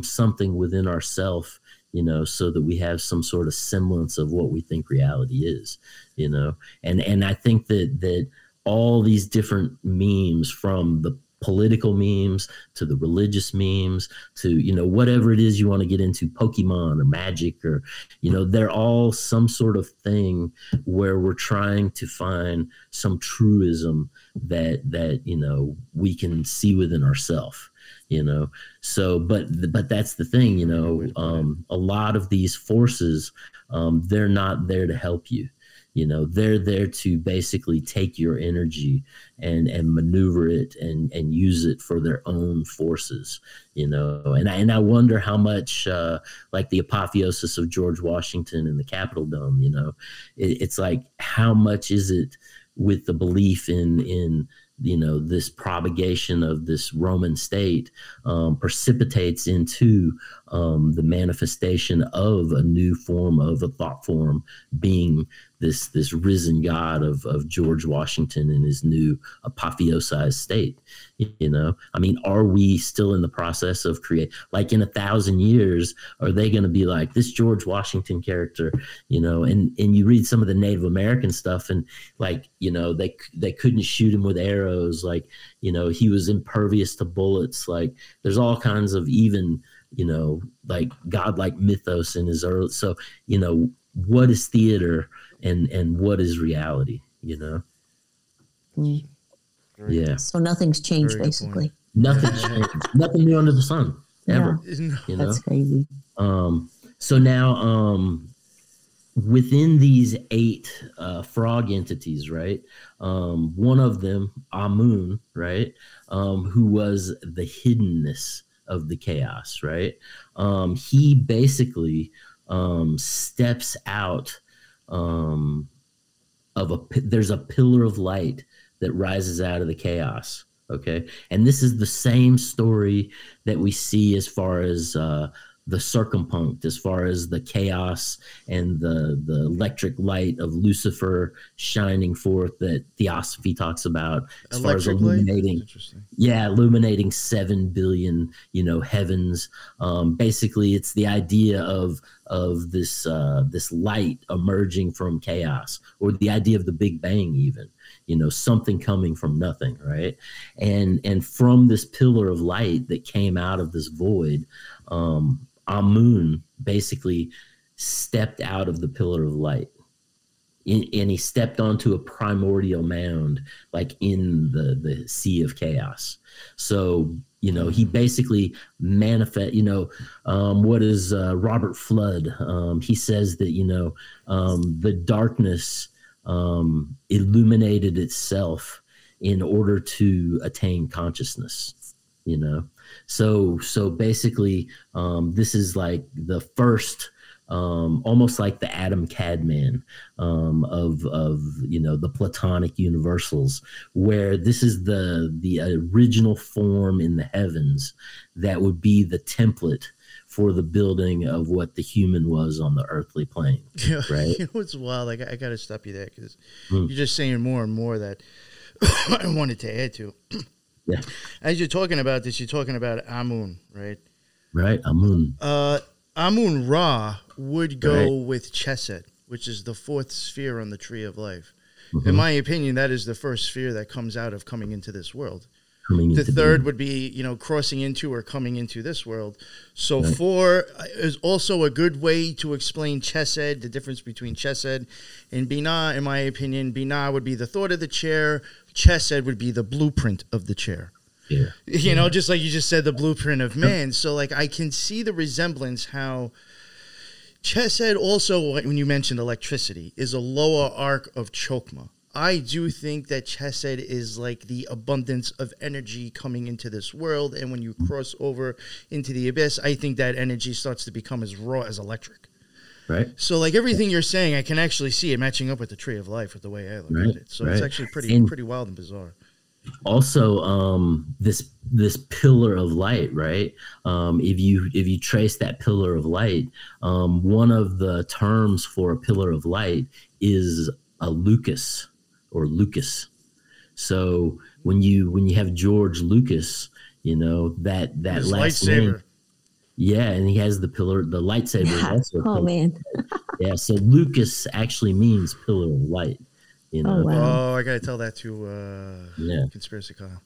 something within ourselves, you know, so that we have some sort of semblance of what we think reality is, you know. And I think that all these different memes, from the political memes to the religious memes to, you know, whatever it is you want to get into, Pokemon or magic, or, you know, they're all some sort of thing where we're trying to find some truism that, you know, we can see within ourselves, you know. So, but that's the thing, you know, a lot of these forces, they're not there to help you. You know, they're there to basically take your energy and maneuver it and use it for their own forces, you know. And I wonder how much, like the apotheosis of George Washington in the Capitol Dome, you know, it's like, how much is it with the belief in you know, this propagation of this Roman state precipitates into the manifestation of a new form of a thought form, being this risen God of George Washington in his new apotheosized state. You know, I mean, are we still in the process of create, like in 1,000 years, are they going to be like this George Washington character, you know? And you read some of the Native American stuff, and like, you know, they couldn't shoot him with arrows. Like, you know, he was impervious to bullets. Like, there's all kinds of, even, you know, like godlike mythos in his early. So, you know, what is theater and what is reality, you know? Yeah. Yeah. So nothing's changed, basically. Nothing's changed. Nothing new under the sun, ever. Yeah. You know? That's crazy. So now, within these 8 frog entities, right? One of them, Amun, right? Who was the hiddenness of the chaos, right? He basically steps out there's a pillar of light that rises out of the chaos. Okay. And this is the same story that we see as far as the circumpunct, as far as the chaos and the electric light of Lucifer shining forth that theosophy talks about, as far as illuminating, illuminating 7 billion, you know, heavens. Basically, it's the idea of this this light emerging from chaos, or the idea of the Big Bang, even, you know, something coming from nothing, right? And from this pillar of light that came out of this void, Amun basically stepped out of the pillar of light, and he stepped onto a primordial mound, like in the sea of chaos. So, you know, he basically manifest, you know, what is Robert Flood? He says that, you know, the darkness illuminated itself in order to attain consciousness, you know? So basically, this is like the first, almost like the Adam Cadman of you know, the Platonic universals, where this is the original form in the heavens that would be the template for the building of what the human was on the earthly plane, right? You know, it's wild. I got to stop you there because you're just saying more and more that I wanted to add to. Yeah. As you're talking about this, you're talking about Amun, right? Right, Amun. Amun Ra would go with Chesed, which is the fourth sphere on the Tree of Life. Mm-hmm. In my opinion, that is the first sphere that comes out of coming into this world. The third would be, you know, crossing into or coming into this world. So four is also a good way to explain Chesed, the difference between Chesed and Binah. In my opinion, Binah would be the thought of the chair. Chesed would be the blueprint of the chair. Yeah. You know, just like you just said, the blueprint of man. So, like, I can see the resemblance how Chesed also, when you mentioned electricity, is a lower arc of Chokmah. I do think that Chesed is like the abundance of energy coming into this world. And when you cross over into the abyss, I think that energy starts to become as raw as electric. Right. So, like, everything you're saying, I can actually see it matching up with the Tree of Life with the way I look at it. So it's actually pretty wild and bizarre. Also, this pillar of light, right? If you trace that pillar of light, one of the terms for a pillar of light is a Lucas or Lucas. So when you have George Lucas, you know that his last lightsaber. Name. Yeah, and he has the pillar, the lightsaber. Yeah. Also man. Yeah, so Lucas actually means pillar of light. You know? Oh, wow. I got to tell that to Conspiracy Kyle.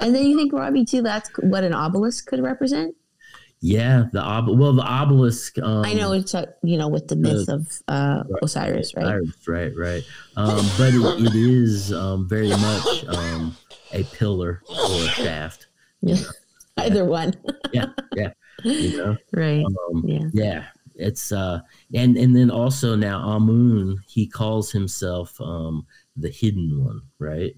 And then you think, Robbie, too, that's what an obelisk could represent? Yeah, the obelisk. I know it's, you know, with the myth of Osiris, right? Osiris, right. But it is very much a pillar or a shaft. Yeah. You know? Either one. yeah. You know? Right. Yeah. It's and then also now Amun, he calls himself the hidden one, right?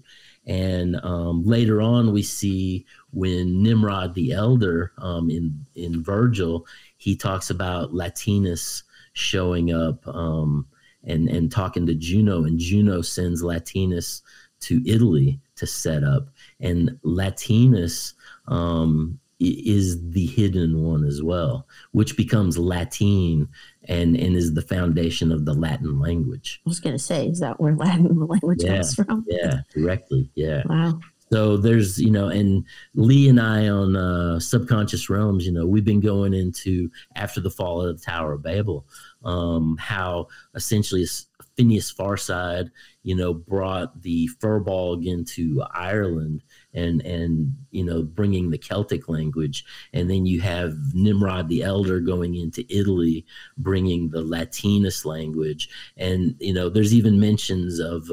And later on we see when Nimrod the Elder in Virgil, he talks about Latinus showing up and talking to Juno, and Juno sends Latinus to Italy to set up, and Latinus is the hidden one as well, which becomes Latin and is the foundation of the Latin language. I was going to say, is that where Latin language comes from? Yeah, directly. Yeah. Wow. So there's, you know, and Lee and I on Subconscious Realms, you know, we've been going into, after the fall of the Tower of Babel, how essentially Phineas Farside, you know, brought the Firbolg into Ireland and you know, bringing the Celtic language. And then you have Nimrod the Elder going into Italy, bringing the Latinus language. And, you know, there's even mentions of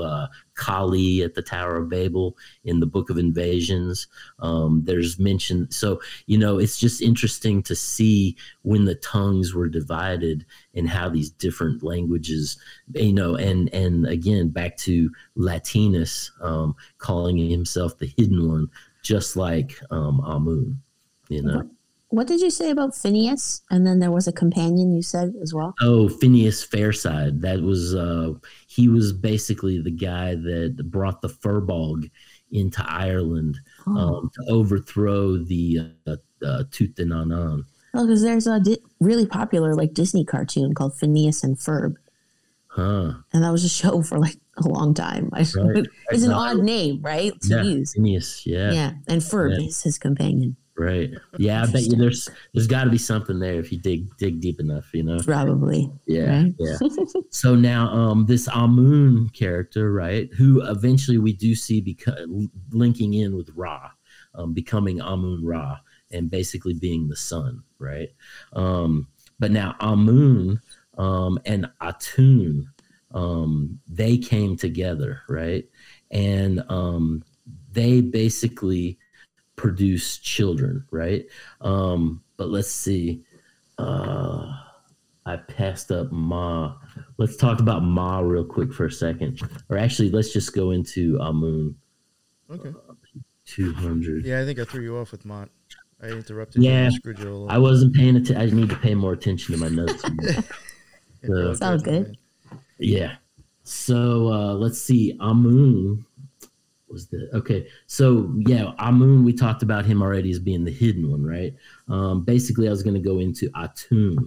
Kali at the Tower of Babel in the Book of Invasions. There's mention. So, you know, it's just interesting to see when the tongues were divided and how these different languages, you know, and again, back to Latinus, calling himself the hidden one, just like Amun, you know. What did you say about Phineas? And then there was a companion you said as well? Oh, Phineas Fairside. That was, he was basically the guy that brought the Firbolg into Ireland to overthrow the Tutankhamun. Oh, because there's a really popular like Disney cartoon called Phineas and Ferb. Huh. And that was a show for like a long time. Right. It's an odd name, right? To use. Phineas, yeah. And Ferb is his companion. Right. Yeah, I bet you there's got to be something there if you dig deep enough, you know. Probably. Yeah. Right? Yeah. So now this Amun character, right, who eventually we do see linking in with Ra, becoming Amun Ra and basically being the sun, right? But now Amun and Atun, they came together, right? And they basically produce children, right? But let's see. I passed up Ma Let's talk about Ma real quick for a second. Or actually, let's just go into Amun. Okay. 200. Yeah, I think I threw you off with Mont. I interrupted you. Yeah, I wasn't paying attention. I need to pay more attention to my notes. So, sounds good. Yeah. So let's see. Amun was the okay. So yeah, Amun. We talked about him already as being the hidden one, right? Basically, I was going to go into Atum,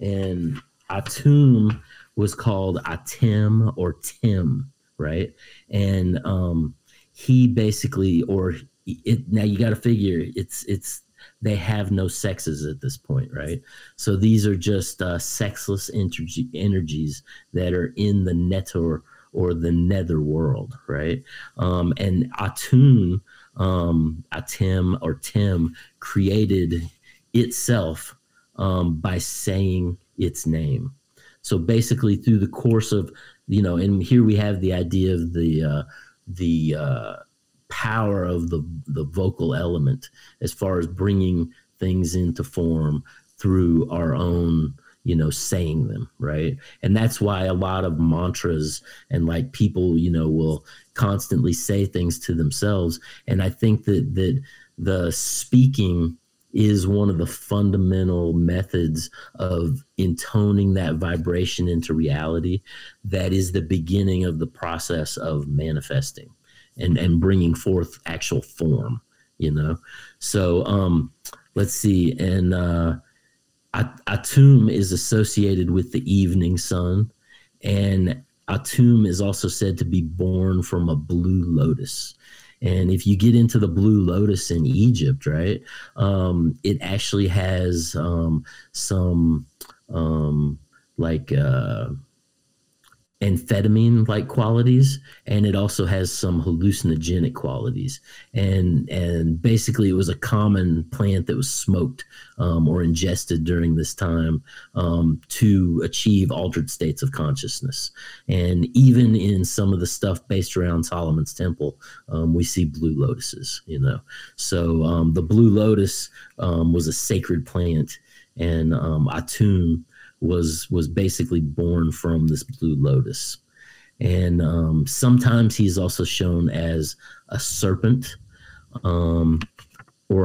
and Atum was called Atem or Tim, right? And he basically, or it, now you got to figure it's they have no sexes at this point, right? So these are just sexless energies that are in the Netter or the nether world, right? And Atum, Atem or Tem created itself by saying its name. So basically, through the course of, you know, and here we have the idea of the power of the vocal element as far as bringing things into form through our own, you know, saying them, right? And that's why a lot of mantras and like people, you know, will constantly say things to themselves. And I think that the speaking is one of the fundamental methods of intoning that vibration into reality. That is the beginning of the process of manifesting and bringing forth actual form, you know? So let's see. And Atum is associated with the evening sun. And Atum is also said to be born from a blue lotus. And if you get into the blue lotus in Egypt, right, it actually has some like amphetamine-like qualities, and it also has some hallucinogenic qualities. And basically, it was a common plant that was smoked or ingested during this time to achieve altered states of consciousness. And even in some of the stuff based around Solomon's Temple, we see blue lotuses, you know. So the blue lotus was a sacred plant, and Atum was basically born from this blue lotus. And sometimes he's also shown as a serpent or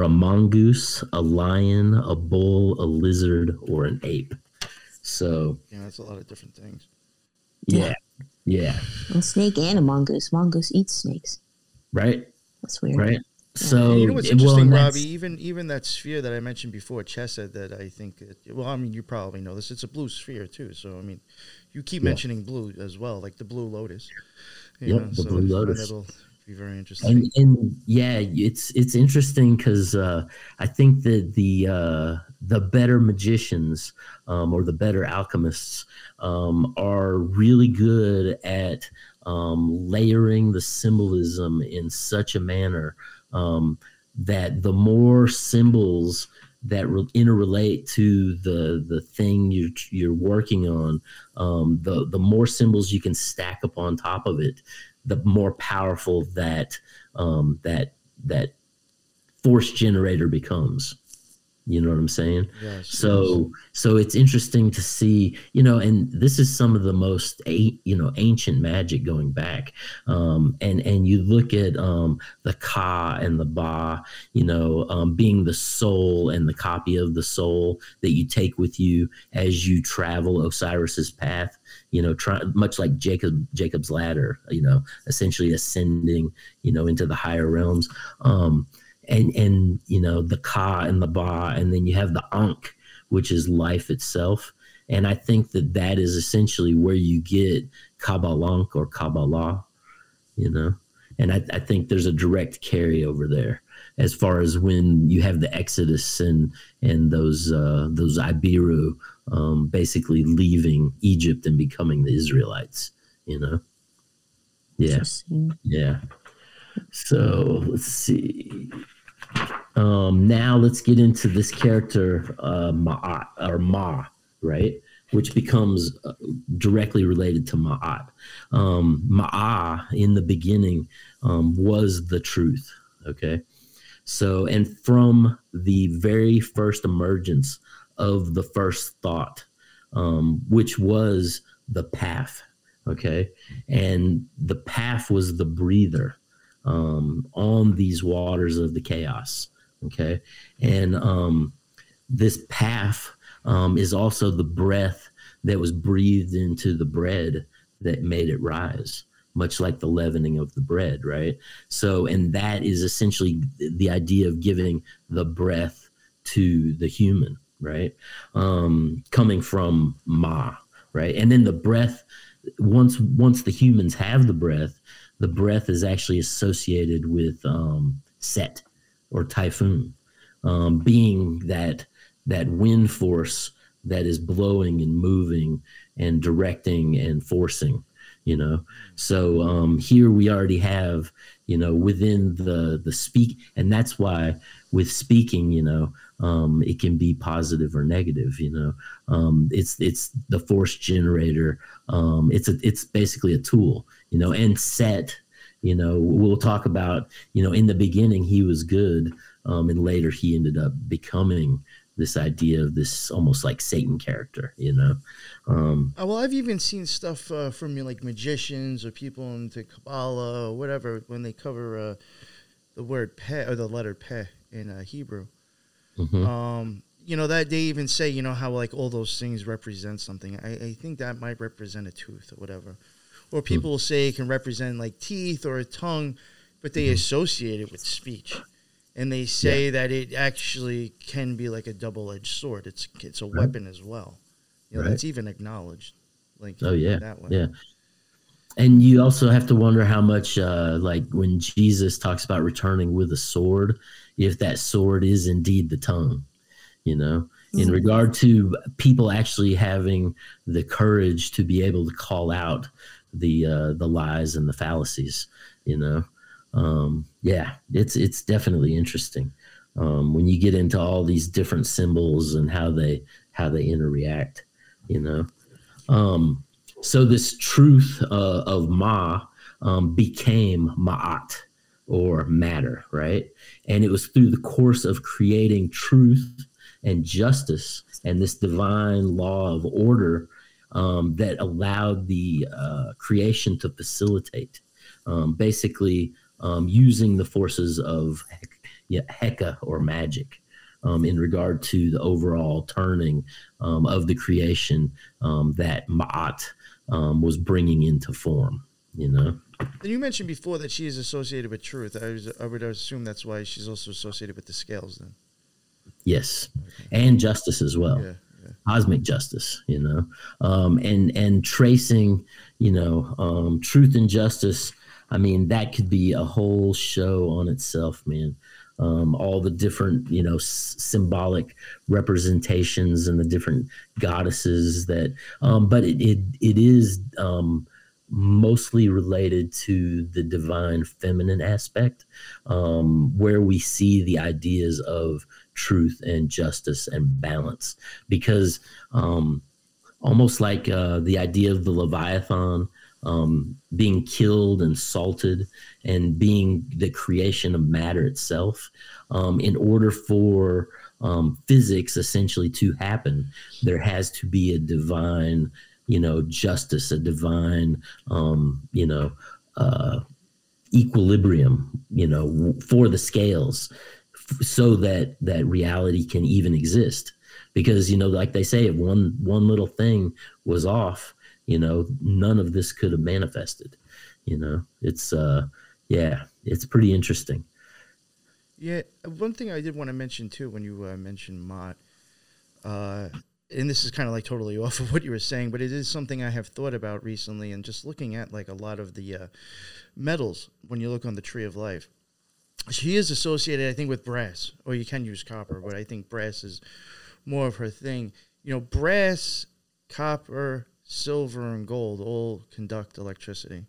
a mongoose, a lion, a bull, a lizard, or an ape. So yeah, that's a lot of different things. Yeah. Yeah. A snake and a mongoose. Mongoose eats snakes. Right. That's weird. Right. So you know what's interesting, Robbie? Even that sphere that I mentioned before, Chesed, that I think. Well, I mean, you probably know this. It's a blue sphere too. So I mean, you keep mentioning blue as well, like the blue lotus. Blue lotus. That'll be very interesting. And yeah, it's interesting because I think that the better magicians or the better alchemists are really good at layering the symbolism in such a manner. That the more symbols that interrelate to the thing you're working on, the more symbols you can stack up on top of it, the more powerful that force generator becomes. You know what I'm saying? Yes, so it's interesting to see, you know, and this is some of the most, ancient magic going back. And you look at the Ka and the Ba, you know, being the soul and the copy of the soul that you take with you as you travel Osiris's path. You know, much like Jacob's ladder. You know, essentially ascending, you know, into the higher realms. And you know, the Ka and the Ba, and then you have the Ankh, which is life itself. And I think that is essentially where you get Kabbalank or Kabbalah, you know. And I think there's a direct carryover there as far as when you have the Exodus and those Ibiru basically leaving Egypt and becoming the Israelites, you know. Yeah. Yeah. So let's see. Now let's get into this character, Ma'at or Ma, right? Which becomes directly related to Ma'at. Ma'a in the beginning was the truth. Okay. So, and from the very first emergence of the first thought, which was the path. Okay. And the path was the breather on these waters of the chaos. Okay. And this path is also the breath that was breathed into the bread that made it rise, much like the leavening of the bread, right? So, and that is essentially the idea of giving the breath to the human, right? Coming from Ma, right? And then the breath, once the humans have the breath is actually associated with Set or Typhoon, being that wind force that is blowing and moving and directing and forcing, you know. So here we already have, you know, within the speak, and that's why with speaking, you know, it can be positive or negative, you know. It's the force generator. It's basically a tool, you know. And Set, you know, we'll talk about, you know, in the beginning he was good, and later he ended up becoming this idea of this almost like Satan character, you know? Well, I've even seen stuff from, you know, like magicians or people into Kabbalah or whatever, when they cover the word peh or the letter peh in Hebrew. Mm-hmm. You know, that they even say, you know, how like all those things represent something. I think that might represent a tooth or whatever. Or people will say it can represent like teeth or a tongue, but they associate it with speech. And they say that it actually can be like a double-edged sword. It's a weapon as well. You know, that's even acknowledged. Like, that way. Yeah. And you also have to wonder how much, like when Jesus talks about returning with a sword, if that sword is indeed the tongue, you know, in regard to people actually having the courage to be able to call out the lies and the fallacies, you know. It's definitely interesting when you get into all these different symbols and how they interact, you know. So this truth of Ma became Ma'at or matter, right? And it was through the course of creating truth and justice and this divine law of order that allowed the creation to facilitate, basically. Using the forces of Heka or magic in regard to the overall turning of the creation that Ma'at was bringing into form, you know. And you mentioned before that she is associated with truth. I would assume that's why she's also associated with the scales then. Yes, and justice as well. Yeah. Cosmic justice, you know, and tracing, you know, truth and justice. I mean, that could be a whole show on itself, man. All the different, you know, symbolic representations and the different goddesses that, but it is mostly related to the divine feminine aspect, where we see the ideas of truth and justice and balance, because almost like the idea of the Leviathan, being killed and salted and being the creation of matter itself, in order for physics essentially to happen, there has to be a divine, you know, justice, a divine, you know, equilibrium, you know, for the scales so that reality can even exist. Because, you know, like they say, if one little thing was off, you know, none of this could have manifested, you know. It's, it's pretty interesting. Yeah, one thing I did want to mention, too, when you mentioned Mott, and this is kind of like totally off of what you were saying, but it is something I have thought about recently, and just looking at like a lot of the metals when you look on the Tree of Life. She is associated, I think, with brass, or you can use copper, but I think brass is more of her thing. You know, brass, copper, silver and gold all conduct electricity.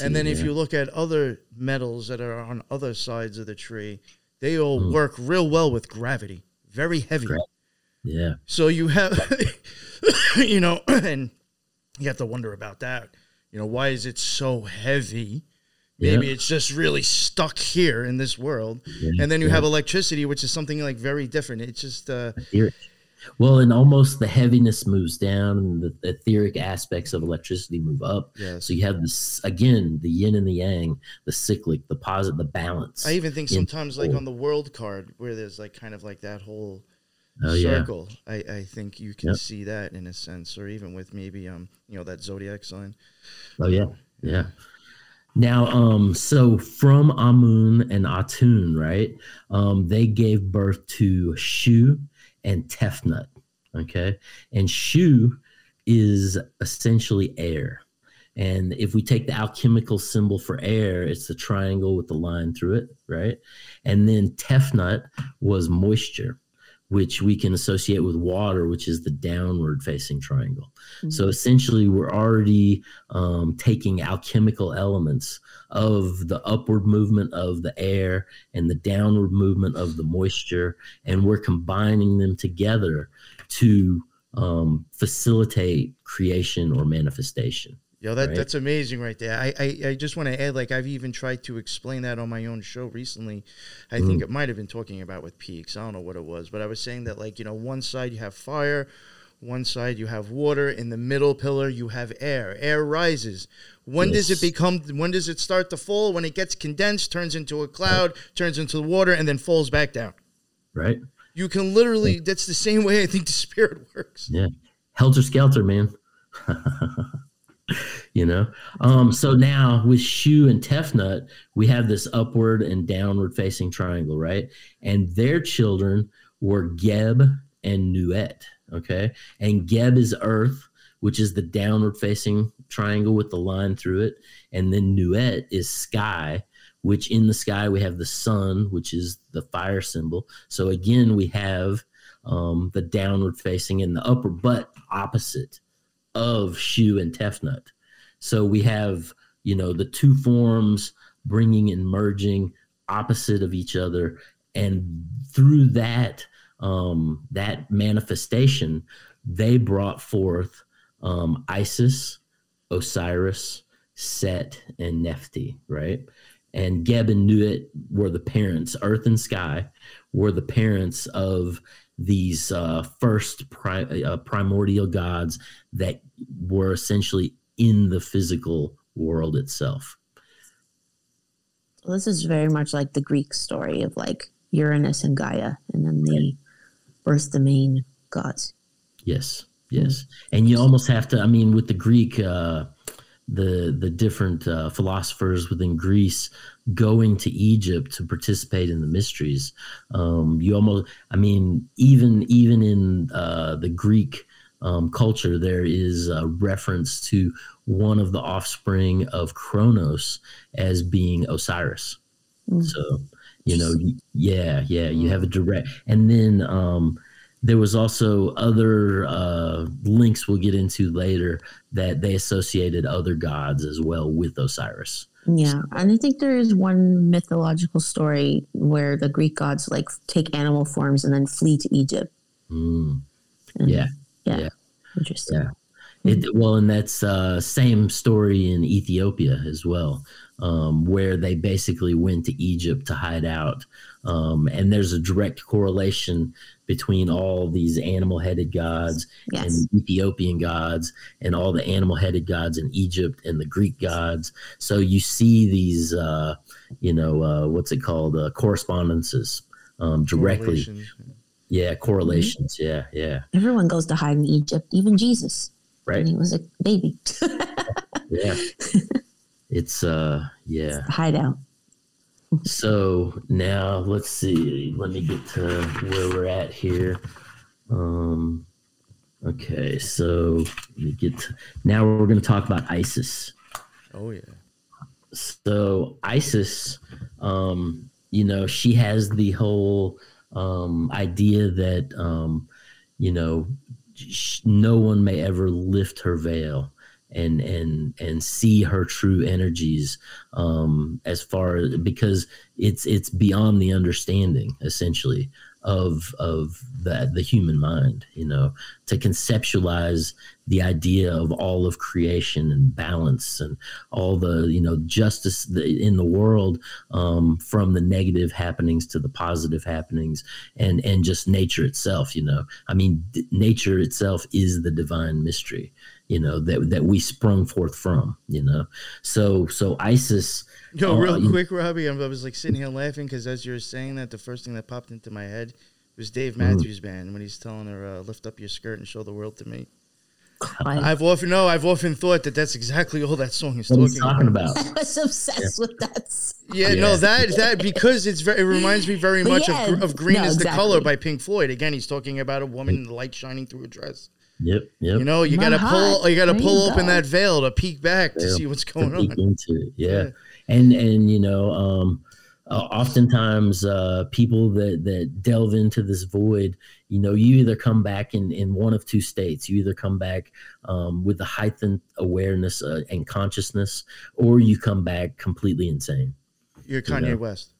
And then if you look at other metals that are on other sides of the tree, they all work real well with gravity. Very heavy. Yeah. So you have, you know, and you have to wonder about that. You know, why is it so heavy? Maybe it's just really stuck here in this world. Yeah. And then you have electricity, which is something like very different. It's just... Well, and almost the heaviness moves down and the etheric aspects of electricity move up. Yes. So you have this, again, the yin and the yang, the cyclic, the positive, the balance. I even think sometimes like on the world card where there's like kind of like that whole circle. Yeah. I think you can see that in a sense, or even with maybe, you know, that zodiac sign. Oh, yeah. Yeah. Now, so from Amun and Atun, right, they gave birth to Shu and Tefnut, okay? And Shu is essentially air. And if we take the alchemical symbol for air, it's the triangle with the line through it, right? And then Tefnut was moisture, which we can associate with water, which is the downward-facing triangle. Mm-hmm. So essentially, we're already taking alchemical elements of the upward movement of the air and the downward movement of the moisture, and we're combining them together to facilitate creation or manifestation. Yo, that's amazing right there. I just want to add, like, I've even tried to explain that on my own show recently. I think it might have been talking about with peaks. I don't know what it was, but I was saying that, like, you know, one side you have fire, one side you have water, in the middle pillar you have air. Air rises. When does it become, when does it start to fall? When it gets condensed, turns into a cloud, turns into the water, and then falls back down. Right. You can literally, that's the same way I think the spirit works. Yeah. Helter skelter, man. You know, so now with Shu and Tefnut, we have this upward and downward facing triangle, right? And their children were Geb and Nuet, okay? And Geb is earth, which is the downward facing triangle with the line through it. And then Nuet is sky, which in the sky we have the sun, which is the fire symbol. So again, we have the downward facing and the upper, but opposite of Shu and Tefnut. So we have, you know, the two forms bringing and merging opposite of each other. And through that, that manifestation, they brought forth Isis, Osiris, Set, and Nephthys, right? And Geb and Nuet were the parents, earth and sky were the parents of these first primordial gods that were essentially in the physical world itself. Well, this is very much like the Greek story of like Uranus and Gaia, and then they birthed the main gods. Yes, yes. And you almost have to, I mean, with the Greek, the different philosophers within Greece going to Egypt to participate in the mysteries. You almost, I mean, even in the Greek culture, there is a reference to one of the offspring of Kronos as being Osiris. Mm-hmm. So, you know, you have a direct, and then there was also other links we'll get into later that they associated other gods as well with Osiris. Yeah, and I think there is one mythological story where the Greek gods like take animal forms and then flee to Egypt. Mm. Yeah. Interesting. Yeah. And that's same story in Ethiopia as well, where they basically went to Egypt to hide out. And there's a direct correlation between all these animal-headed gods and Ethiopian gods and all the animal-headed gods in Egypt and the Greek gods. So you see these, correspondences directly. Correlations. Mm-hmm. Yeah. Everyone goes to hide in Egypt, even Jesus. Right. And he was a baby. Yeah. It's the hideout. So now let's see. Let me get to where we're at here. Okay, so now we're going to talk about Isis. Oh, yeah. So Isis, you know, she has the whole idea that, you know, no one may ever lift her veil and see her true energies as far as, because it's beyond the understanding essentially of the human mind, you know, to conceptualize the idea of all of creation and balance and all the, you know, justice in the world, from the negative happenings to the positive happenings, and just nature itself, you know. I mean, nature itself is the divine mystery, you know, that we sprung forth from, you know. So Isis. No, real quick, Robbie, I was like sitting here laughing because as you were saying that, the first thing that popped into my head was Dave Matthews Band when he's telling her, lift up your skirt and show the world to me. I've often thought that that's exactly all that song is talking about. I was obsessed with that song. Yeah, yeah, no, that because it reminds me very much of Green is the Color by Pink Floyd. Again, he's talking about a woman in the light shining through a dress. Yep. You know, you gotta pull open that veil to peek back to see what's going on. Into it. Yeah. And you know, oftentimes people that delve into this void, you know, you either come back in one of two states. You either come back with the heightened awareness and consciousness, or you come back completely insane. You're Kanye West.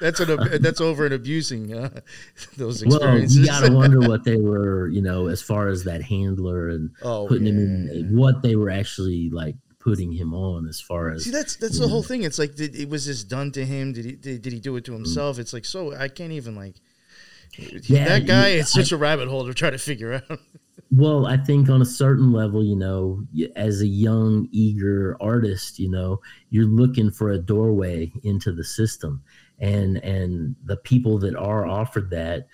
That's over and abusing those experiences. Well, you gotta wonder what they were, you know, as far as that handler and putting him in, what they were actually like putting him on as far as. See, that's the whole thing. It's like, was this done to him? Did he do it to himself? Mm-hmm. It's like, so I can't even like. That guy is such a rabbit hole to try to figure out. Well, I think on a certain level, you know, as a young, eager artist, you know, you're looking for a doorway into the system. And the people that are offered that,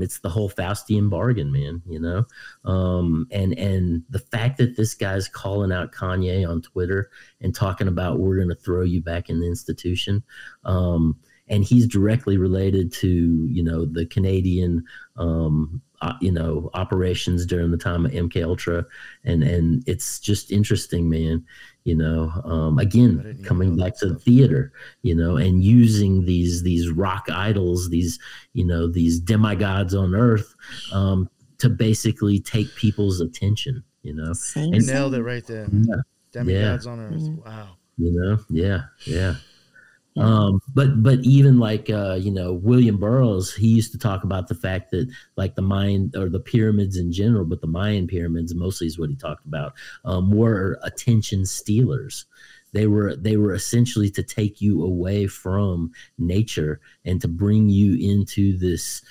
it's the whole Faustian bargain, man, you know. And the fact that this guy's calling out Kanye on Twitter and talking about we're going to throw you back in the institution, and he's directly related to, you know, the Canadian, you know, operations during the time of MKUltra. And it's just interesting, man, you know, again, coming back to the theater, you know, and using these rock idols, these, you know, these demigods on earth to basically take people's attention, you know. And nailed it right there. Yeah. Demigods on earth. Mm-hmm. Wow. You know, yeah. But even like, you know, William Burroughs, he used to talk about the fact that like the Mayan or the pyramids in general, but the Mayan pyramids mostly is what he talked about, were attention stealers. They were essentially to take you away from nature and to bring you into this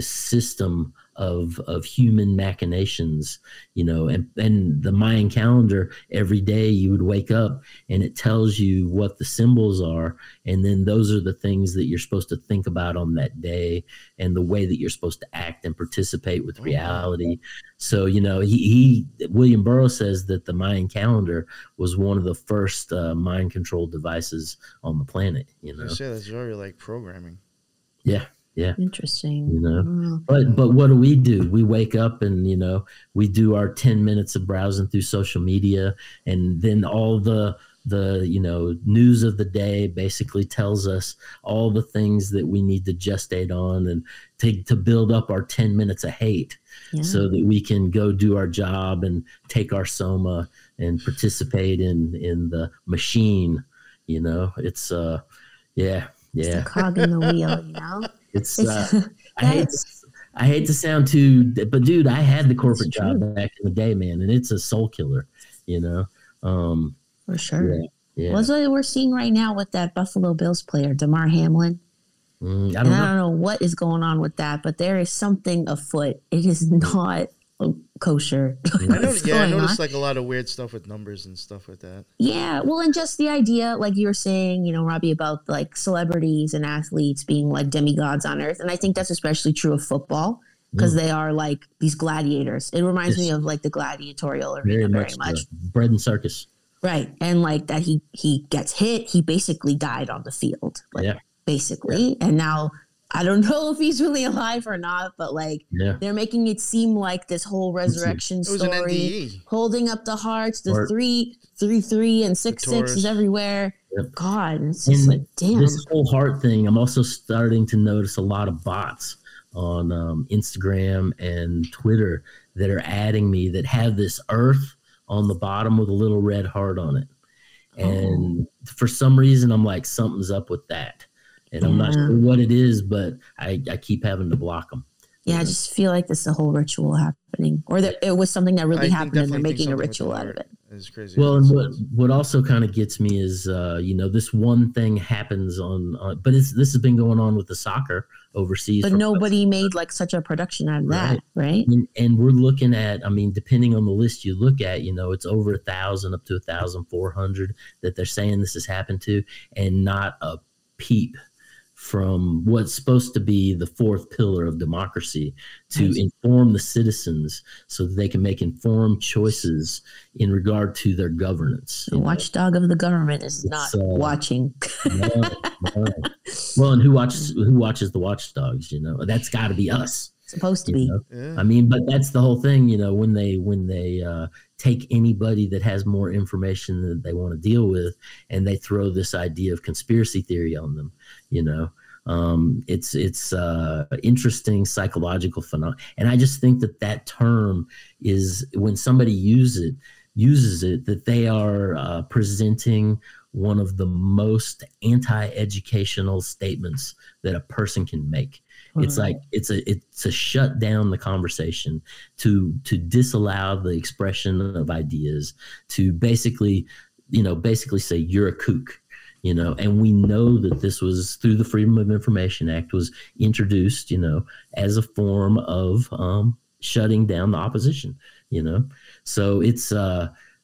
system of human machinations, you know, and the Mayan calendar, every day you would wake up and it tells you what the symbols are. And then those are the things that you're supposed to think about on that day and the way that you're supposed to act and participate with reality. So, you know, William Burroughs says that the Mayan calendar was one of the first mind control devices on the planet, you know. So that's very like programming. Yeah. Yeah. Interesting. You know, but what do? We wake up and, you know, we do our 10 minutes of browsing through social media, and then all the, you know, news of the day basically tells us all the things that we need to gestate on and to build up our 10 minutes of hate so that we can go do our job and take our soma and participate in the machine. You know, it's, yeah. It's the cog in the wheel, you know? I hate to sound too, but dude, I had the corporate job back in the day, man, and it's a soul killer, you know. For sure. Yeah. Well, that's what we're seeing right now with that Buffalo Bills player, DeMar Hamlin. I don't know what is going on with that, but there is something afoot. It is not kosher. I noticed like a lot of weird stuff with numbers and stuff with that. Yeah, well, and just the idea, like you were saying, you know, Robbie, about like celebrities and athletes being like demigods on earth, and I think that's especially true of football because they are like these gladiators. It reminds me of like the gladiatorial arena very much. Bread and circus, right? And like that, he gets hit. He basically died on the field, and now. I don't know if he's really alive or not, but like they're making it seem like this whole resurrection story, holding up the hearts, the 3, 3, 3, and 6, 6 is everywhere. Yep. God, it's just like damn. This whole heart thing. I'm also starting to notice a lot of bots on Instagram and Twitter that are adding me that have this earth on the bottom with a little red heart on it, and for some reason I'm like something's up with that. And I'm not sure what it is, but I keep having to block them. Yeah, I just feel like there's a whole ritual happening, or that it was something that really happened, and they're making a ritual out of it. It's crazy. Well, and what also kind of gets me is, this one thing happens on but this has been going on with the soccer overseas. But nobody made like such a production out of that, right? And we're looking at, depending on the list you look at, it's over 1,000 up to 1,400 that they're saying this has happened to, and not a peep from what's supposed to be the fourth pillar of democracy to inform the citizens so that they can make informed choices in regard to their governance. The watchdog of the government is not watching. No. Well, and who watches the watchdogs, That's got to be us. Supposed to be. Yeah. But that's the whole thing, when they take anybody that has more information than they want to deal with, and they throw this idea of conspiracy theory on them. It's interesting psychological phenomenon. And I just think that term is, when somebody uses it, that they are presenting one of the most anti-educational statements that a person can make. Uh-huh. It's like, it's a shut down the conversation, to disallow the expression of ideas, to basically say you're a kook. And we know that this was through the Freedom of Information Act, was introduced, as a form of shutting down the opposition, So it's,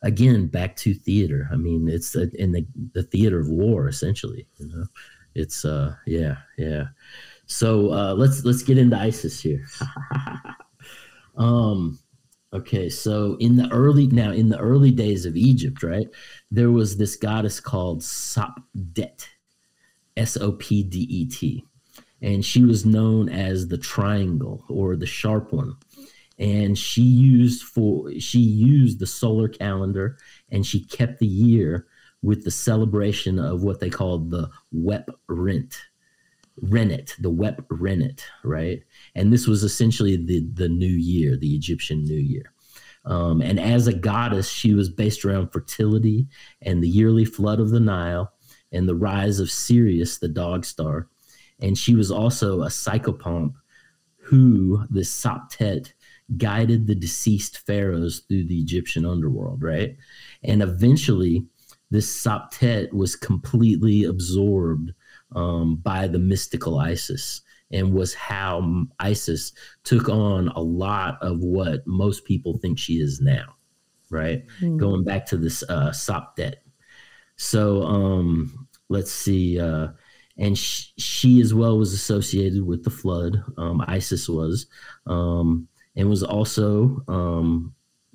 again, back to theater. It's in the theater of war, essentially, It's, yeah. So let's get into ISIS here. Okay, so in the early days of Egypt, right, there was this goddess called Sopdet, S-O-P-D-E-T, and she was known as the triangle, or the sharp one, and she used the solar calendar, and she kept the year with the celebration of what they called the Wep Rennet, right? And this was essentially the new year, the Egyptian new year. And as a goddess, she was based around fertility and the yearly flood of the Nile and the rise of Sirius, the dog star. And she was also a psychopomp who, the Soptet, guided the deceased pharaohs through the Egyptian underworld, right? And eventually, this Soptet was completely absorbed by the mystical Isis, and was how Isis took on a lot of what most people think she is now, right? Mm. Going back to this Soptet. So let's see. And she as well was associated with the flood. Isis was, and was also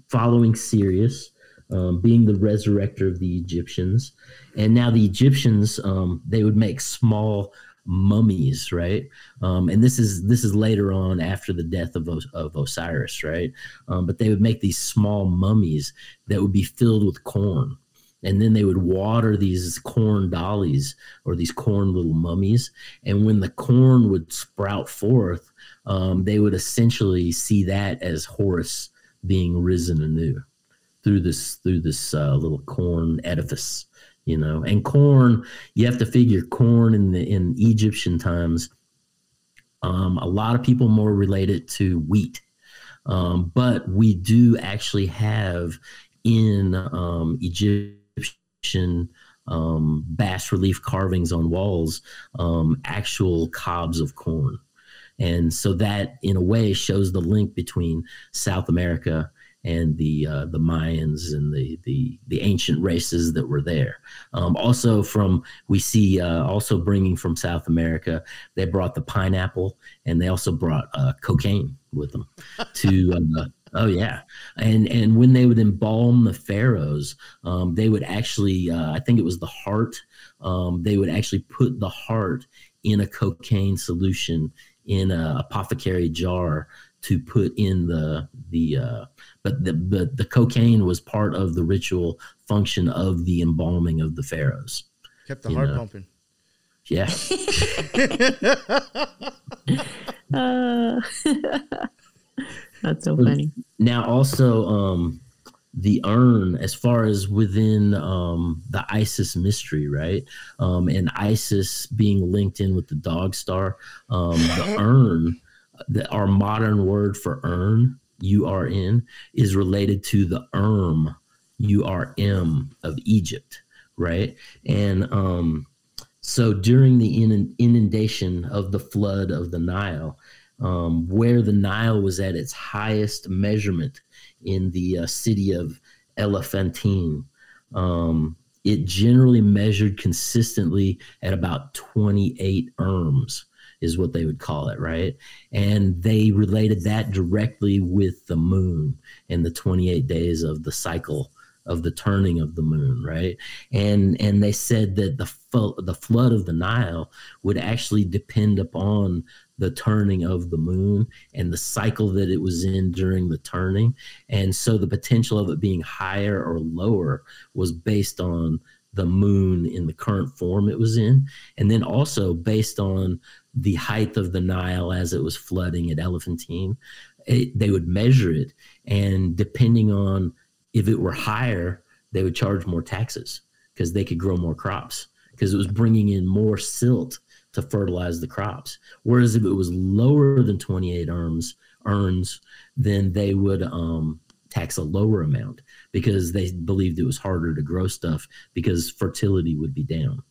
following Sirius, being the resurrector of the Egyptians. And now the Egyptians, they would make small mummies, right? And this is later on after the death of Osiris, right? But they would make these small mummies that would be filled with corn. And then they would water these corn dollies, or these corn little mummies. And when the corn would sprout forth, they would essentially see that as Horus being risen anew through this little corn edifice, and corn, you have to figure corn in Egyptian times. A lot of people more relate it to wheat. But we do actually have in Egyptian bas relief carvings on walls, actual cobs of corn. And so that in a way shows the link between South America and the Mayans and the ancient races that were there. Also bringing from South America, they brought the pineapple, and they also brought cocaine with them to, oh yeah. And when they would embalm the pharaohs, they would actually, I think it was the heart. They would actually put the heart in a cocaine solution in a apothecary jar to put in the cocaine was part of the ritual function of the embalming of the pharaohs. Kept the heart pumping. Yeah. That's so funny. Now also the urn, as far as within the Isis mystery, right? And Isis being linked in with the dog star, the urn our modern word for urn, U-R-N, is related to the urm, U-R-M of Egypt, right? And so during the inundation of the flood of the Nile, where the Nile was at its highest measurement in the city of Elephantine, it generally measured consistently at about 28 urms is what they would call it, right? And they related that directly with the moon and the 28 days of the cycle of the turning of the moon, right? And they said that the flood of the Nile would actually depend upon the turning of the moon and the cycle that it was in during the turning. And so the potential of it being higher or lower was based on the moon in the current form it was in, and then also based on the height of the Nile as it was flooding at Elephantine. They would measure it, and depending on if it were higher, they would charge more taxes because they could grow more crops because it was bringing in more silt to fertilize the crops. Whereas if it was lower than 28 urns, then they would tax a lower amount because they believed it was harder to grow stuff because fertility would be down.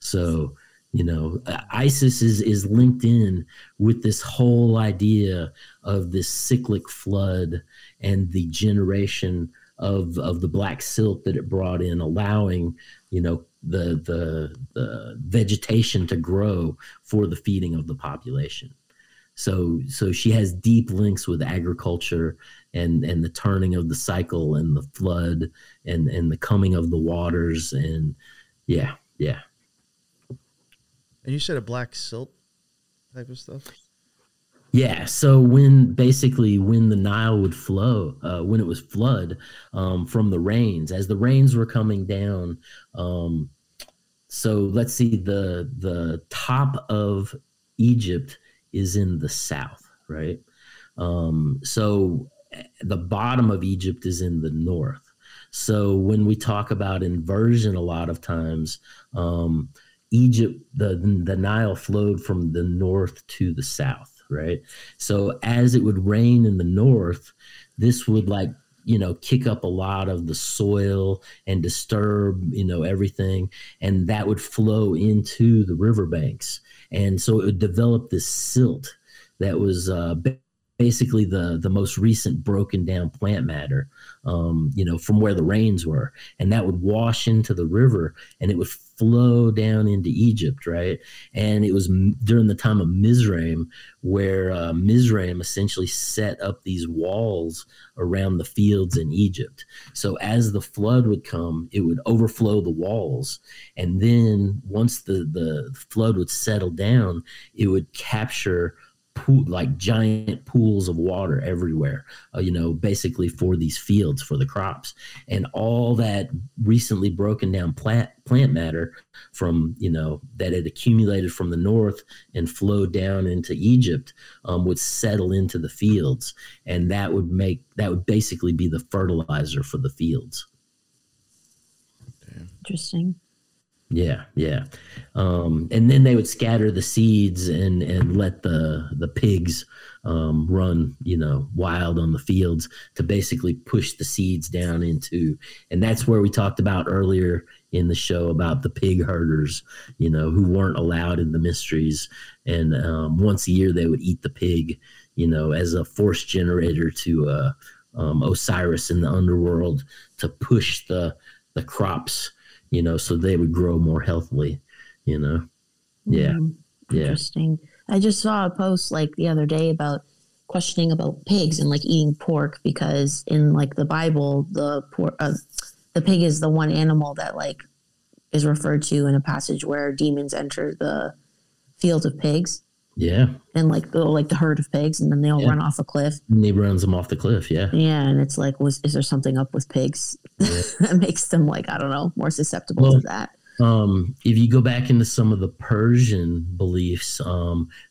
So, you know, Isis is linked in with this whole idea of this cyclic flood and the generation of the black silt that it brought in, allowing, you know, the vegetation to grow for the feeding of the population. So she has deep links with agriculture and the turning of the cycle and the flood and the coming of the waters. And yeah. And you said a black silt type of stuff? Yeah. So when the Nile would flow, when it was flood from the rains, as the rains were coming down. So let's see, the top of Egypt is in the south, right? So the bottom of Egypt is in the north. So when we talk about inversion, a lot of times, Egypt, the Nile flowed from the north to the south. Right. So as it would rain in the north, this would kick up a lot of the soil and disturb, everything. And that would flow into the riverbanks. And so it would develop this silt that was basically the most recent broken down plant matter, from where the rains were. And that would wash into the river and it would flow down into Egypt, right? And it was during the time of Mizraim where Mizraim essentially set up these walls around the fields in Egypt. So as the flood would come, it would overflow the walls. And then once the flood would settle down, it would capture giant pools of water everywhere, basically for these fields, for the crops. And all that recently broken down plant matter from, that had accumulated from the north and flowed down into Egypt would settle into the fields. And that would basically be the fertilizer for the fields. Interesting. Yeah. And then they would scatter the seeds and let the pigs run, wild on the fields to basically push the seeds down into. And that's where we talked about earlier in the show about the pig herders, who weren't allowed in the mysteries. And once a year they would eat the pig, as a force generator to Osiris in the underworld to push the crops, so they would grow more healthily, Yeah. Interesting. I just saw a post the other day about questioning about pigs and eating pork, because in the Bible, the pig is the one animal that is referred to in a passage where demons enter the field of pigs. Yeah. And the herd of pigs, and then they all run off a cliff. And he runs them off the cliff, yeah. Yeah, and it's is there something up with pigs that makes them more susceptible to that? If you go back into some of the Persian beliefs,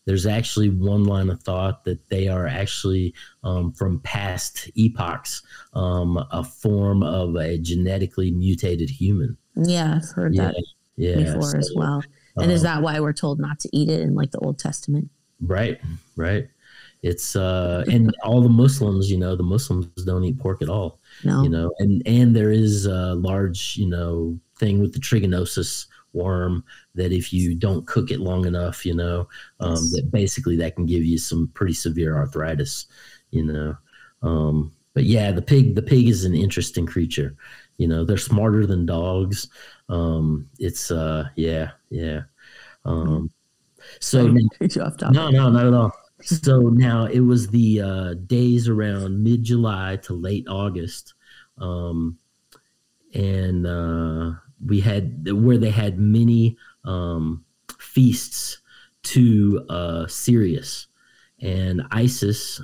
there's actually one line of thought that they are actually from past epochs, a form of a genetically mutated human. Yeah, I've heard that before as well. And is that why we're told not to eat it in the Old Testament? Right. It's and all the Muslims, you know, the Muslims don't eat pork at all. No. You know, and there is a large, you know, thing with the trichinosis worm that if you don't cook it long enough, you know, that basically that can give you some pretty severe arthritis, you know. But yeah, the pig is an interesting creature. You know, they're smarter than dogs. It's yeah. So no, not at all. So now it was the days around mid-July to late August, and we had where they had many feasts to Sirius and Isis,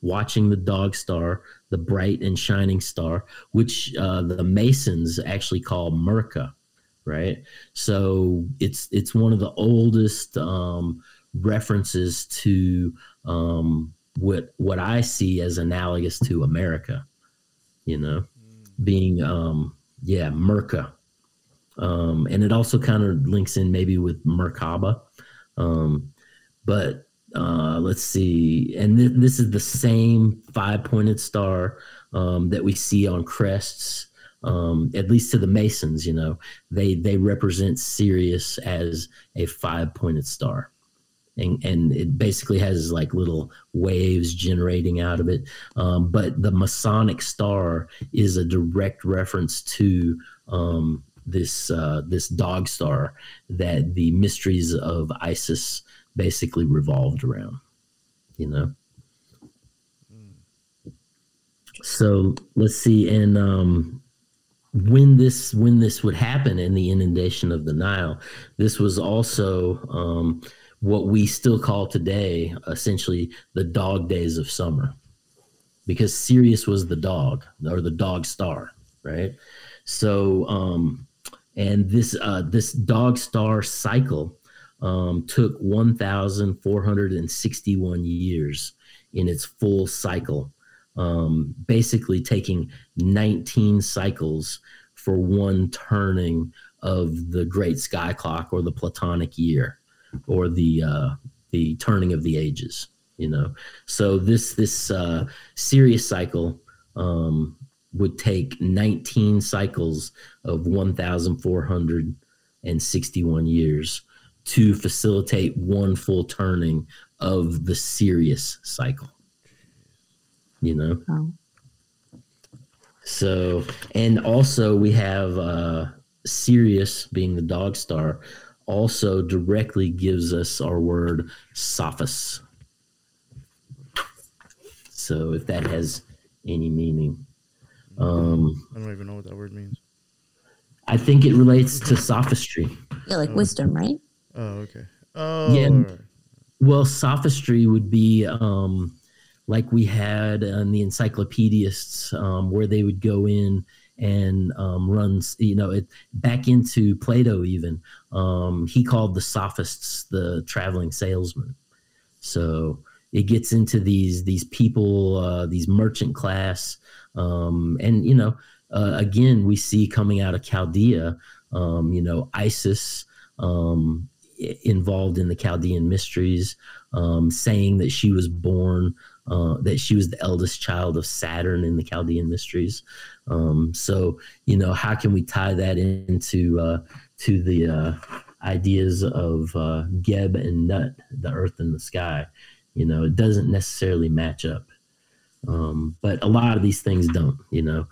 watching the dog star, the bright and shining star, which the Masons actually call Merkah, right? So it's one of the oldest references to what I see as analogous to America, you know, being Merkah. And it also kind of links in maybe with Merkaba. But let's see. And this is the same five-pointed star that we see on crests, at least to the Masons, you know. They represent Sirius as a five-pointed star. And it basically has like little waves generating out of it. But the Masonic star is a direct reference to this dog star that the mysteries of Isis basically revolved around, you know? So let's see. And, when this would happen in the inundation of the Nile, this was also, what we still call today, essentially the dog days of summer, because Sirius was the dog or the dog star. Right. So, and this dog star cycle, took 1,461 years in its full cycle. Basically taking 19 cycles for one turning of the great sky clock or the Platonic year, or the turning of the ages, you know. So this Sirius cycle would take 19 cycles of 1,461 years to facilitate one full turning of the Sirius cycle, you know. Oh. So, and also we have Sirius being the dog star also directly gives us our word Sophos. So if that has any meaning. I don't even know what that word means. I think it relates to sophistry. Yeah, like wisdom, right? Oh, okay. Oh, yeah. Right. Well, sophistry would be like we had on the encyclopedists where they would go in and runs, you know, it back into Plato even. He called the sophists the traveling salesman. So it gets into these people, these merchant class. And, you know, again, we see coming out of Chaldea, you know, Isis involved in the Chaldean mysteries, saying that she was born, that she was the eldest child of Saturn in the Chaldean mysteries. So, you know, how can we tie that into to the ideas of Geb and Nut, the earth and the sky? You know, it doesn't necessarily match up. But a lot of these things don't, you know.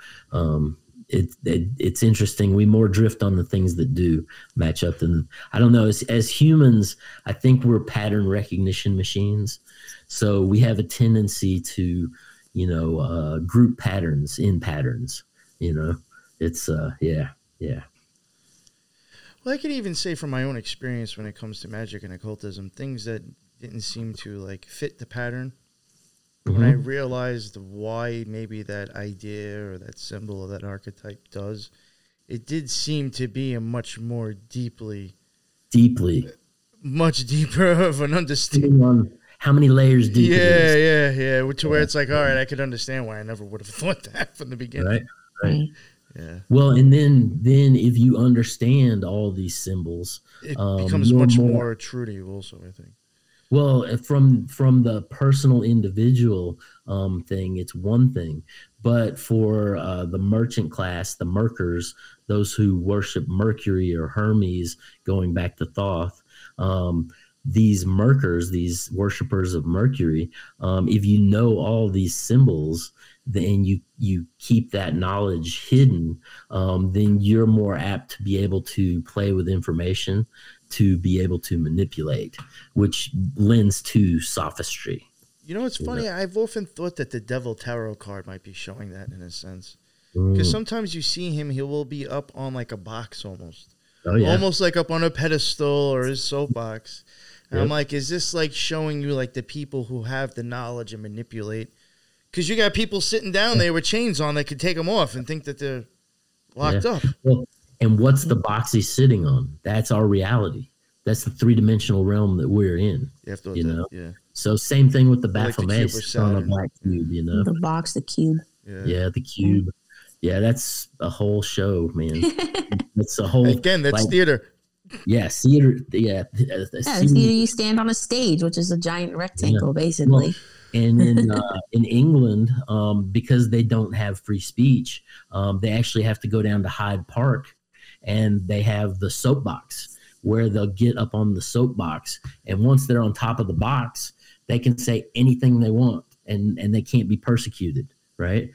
It's interesting. We more drift on the things that do match up than, I don't know, as humans, I think we're pattern recognition machines. So we have a tendency to, you know, group patterns in patterns, you know. It's, yeah. Well, I could even say from my own experience when it comes to magic and occultism, things that didn't seem to, like, fit the pattern, when I realized why maybe that idea or that symbol or that archetype does, it did seem to be a much more deeply, much deeper of an understanding. How many layers deep? Yeah. To where it's like, all right, I could understand why I never would have thought that from the beginning. Right. Yeah. Well, and then if you understand all these symbols, it becomes much more true to you also, I think. Well, from the personal individual thing, it's one thing. But for the merchant class, the Merkers, those who worship Mercury or Hermes, going back to Thoth, these Merkers, these worshipers of Mercury, if you know all these symbols, then you keep that knowledge hidden, then you're more apt to be able to play with information, to be able to manipulate, which lends to sophistry. You know, it's funny. I've often thought that the Devil Tarot card might be showing that in a sense. Because sometimes you see him, he will be up on like a box almost. Oh, yeah. Almost like up on a pedestal or his soapbox. And yep. I'm like, is this like showing you like the people who have the knowledge and manipulate? Because you got people sitting down there with chains on that could take them off and think that they're locked up. Well, and what's the box he's sitting on? That's our reality. That's the three-dimensional realm that we're in. You know? Yeah. So same thing with the Baphomet on a black cube, you know? The box, the cube. Yeah, the cube. Yeah, that's a whole show, man. That's a whole... Again, that's like, theater. Yeah, theater. Yeah, theater. You stand on a stage, which is a giant rectangle, basically. Well, and in England, because they don't have free speech, they actually have to go down to Hyde Park, and they have the soapbox where they'll get up on the soapbox. And once they're on top of the box, they can say anything they want, and they can't be persecuted, right?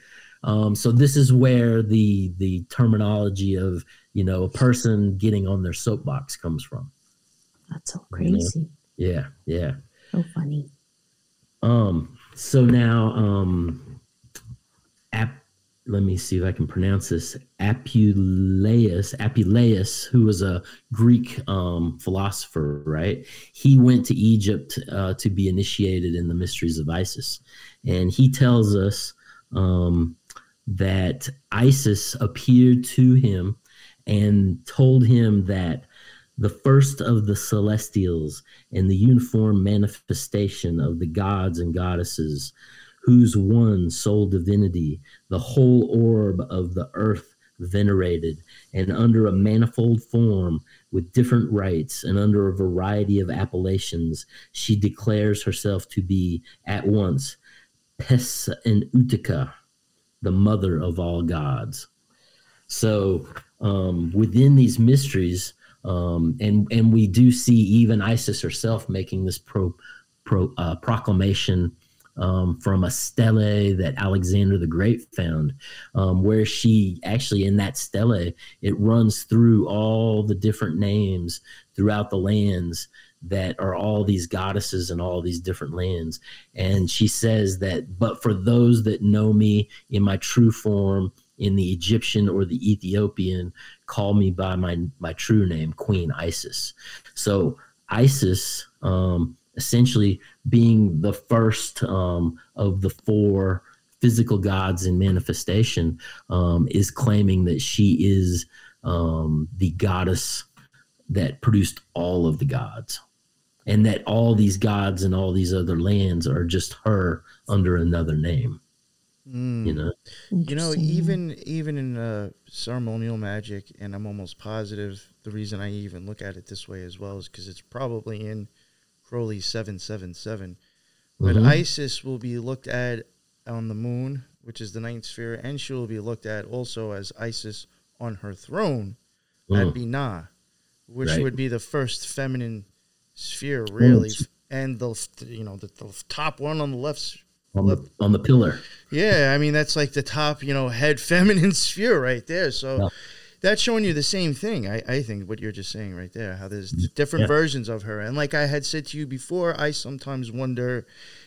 So this is where the terminology of, you know, a person getting on their soapbox comes from. That's so crazy. You know? Yeah. So funny. So now, let me see if I can pronounce this. Apuleius, who was a Greek philosopher, right? He went to Egypt to be initiated in the mysteries of Isis. And he tells us that Isis appeared to him and told him that the first of the celestials and the uniform manifestation of the gods and goddesses, whose one sole divinity, the whole orb of the earth venerated, and under a manifold form with different rites and under a variety of appellations, she declares herself to be at once Pes and Utica, the mother of all gods. So within these mysteries, and we do see even Isis herself making this proclamation from a stele that Alexander the Great found, where she actually in that stele, it runs through all the different names throughout the lands that are all these goddesses in all these different lands. And she says that, but for those that know me in my true form, in the Egyptian or the Ethiopian, call me by my true name, Queen Isis. So Isis, essentially being the first of the four physical gods in manifestation, is claiming that she is the goddess that produced all of the gods, and that all these gods and all these other lands are just her under another name. You know, even in ceremonial magic, and I'm almost positive the reason I even look at it this way as well is because it's probably in Crowley's 777. But Isis will be looked at on the moon, which is the ninth sphere, and she will be looked at also as Isis on her throne at Binah, which would be the first feminine sphere, really, and the top one on the left. On the pillar. Yeah, I mean, that's like the top, head feminine sphere right there. So that's showing you the same thing, I think, what you're just saying right there, how there's different versions of her. And like I had said to you before, I sometimes wonder,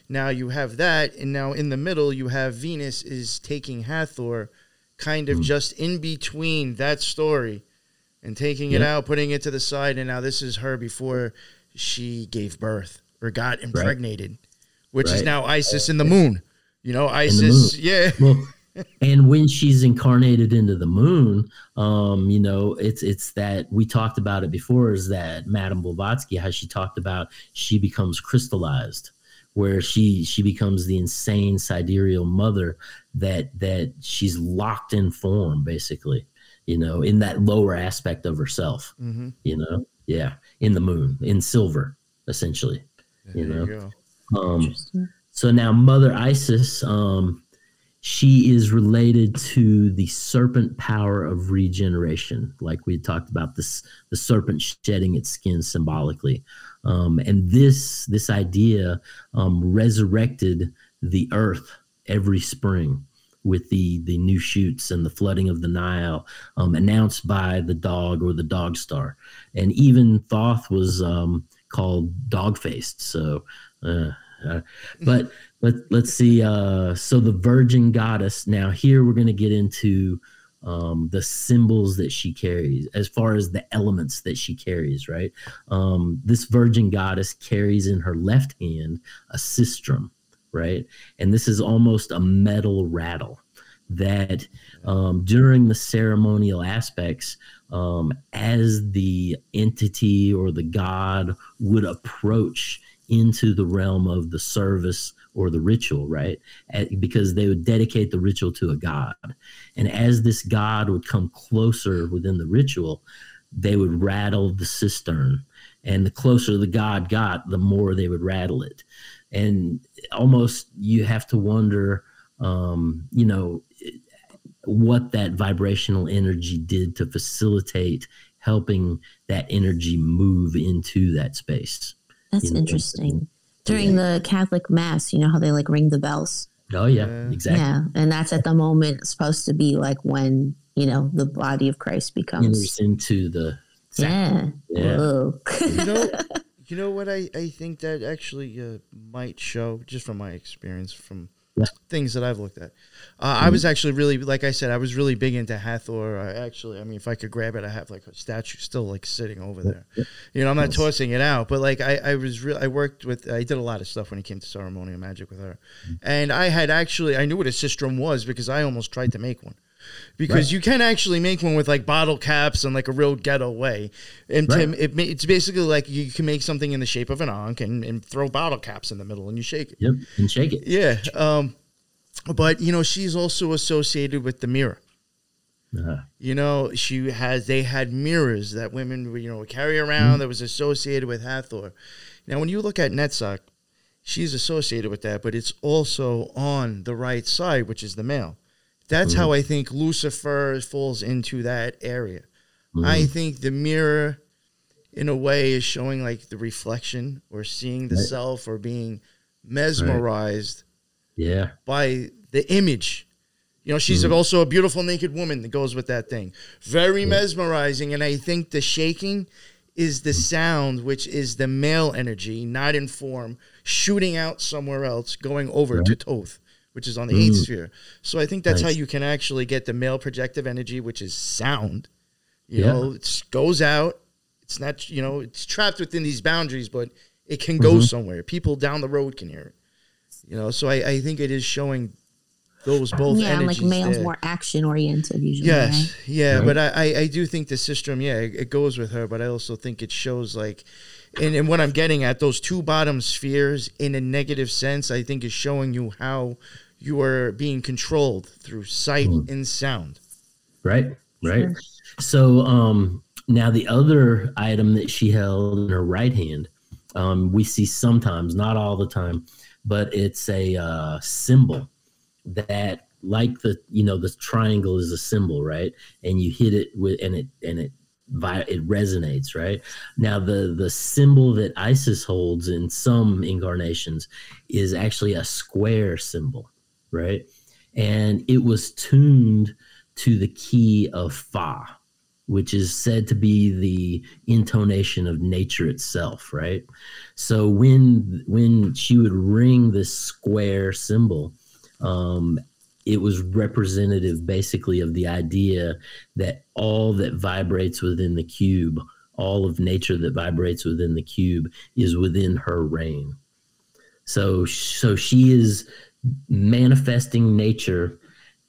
now you have that, and now in the middle you have Venus is taking Hathor kind of just in between that story and taking it out, putting it to the side, and now this is her before she gave birth or got impregnated. Which is now Isis in the moon. You know, Isis, Well, and when she's incarnated into the moon, it's that, we talked about it before, is that Madame Blavatsky, how she talked about she becomes crystallized, where she becomes the insane sidereal mother that she's locked in form, basically, in that lower aspect of herself, in the moon, in silver, essentially. You know? So now Mother Isis, she is related to the serpent power of regeneration. Like we talked about this, the serpent shedding its skin symbolically. And this idea resurrected the earth every spring with the new shoots and the flooding of the Nile, announced by the dog or the dog star. And even Thoth was called dog-faced. So, but let's see. So the virgin goddess. Now here we're going to get into the symbols that she carries, as far as the elements that she carries, right? This virgin goddess carries in her left hand a sistrum, right? And this is almost a metal rattle that during the ceremonial aspects, as the entity or the god would approach into the realm of the service or the ritual, right? Because they would dedicate the ritual to a god. And as this god would come closer within the ritual, they would rattle the cistern. And the closer the god got, the more they would rattle it. And almost you have to wonder, you know, what that vibrational energy did to facilitate helping that energy move into that space. That's interesting. During the Catholic Mass, you know how they like ring the bells? Oh, yeah, exactly. Yeah, and that's at the moment it's supposed to be like when, you know, the body of Christ becomes... into the... Sacrament. Yeah. You know what I think that actually might show, just from my experience, from things that I've looked at. I was actually really, like I said, I was really big into Hathor. I mean, if I could grab it, I have like a statue still like sitting over there. You know, I'm not tossing it out, but like I did a lot of stuff when it came to ceremonial magic with her. And I knew what a sistrum was because I almost tried to make one. Because you can actually make one with like bottle caps and like a real ghetto way. And it's basically like you can make something in the shape of an ankh and throw bottle caps in the middle and you shake it. Yep, and shake it. Yeah. But, you know, she's also associated with the mirror. Uh-huh. You know, they had mirrors that women would, you know, carry around that was associated with Hathor. Now, when you look at Netzach, she's associated with that, but it's also on the right side, which is the male. That's how I think Lucifer falls into that area. I think the mirror, in a way, is showing like the reflection or seeing the self or being mesmerized by the image. You know, she's also a beautiful naked woman that goes with that thing. Very mesmerizing. And I think the shaking is the sound, which is the male energy, not in form, shooting out somewhere else, going over to Toth, which is on the 8th sphere. So I think that's how you can actually get the male projective energy, which is sound. You know, it goes out. It's not, you know, it's trapped within these boundaries, but it can go somewhere. People down the road can hear it. You know, so I think it is showing those both energies. Yeah, like male's more action-oriented usually, right? Yeah, but I do think the sistrum, it goes with her, but I also think it shows like... And what I'm getting at, those two bottom spheres in a negative sense, I think is showing you how you are being controlled through sight and sound. Right. Sure. So now the other item that she held in her right hand, we see sometimes, not all the time, but it's a symbol that, like the triangle is a symbol, right? And you hit it with, it resonates, right? Now, the symbol that Isis holds in some incarnations is actually a square symbol, right? And it was tuned to the key of Fa, which is said to be the intonation of nature itself, right? So when she would ring this square symbol, it was representative basically of the idea that all that vibrates within the cube, all of nature that vibrates within the cube is within her reign. So she is manifesting nature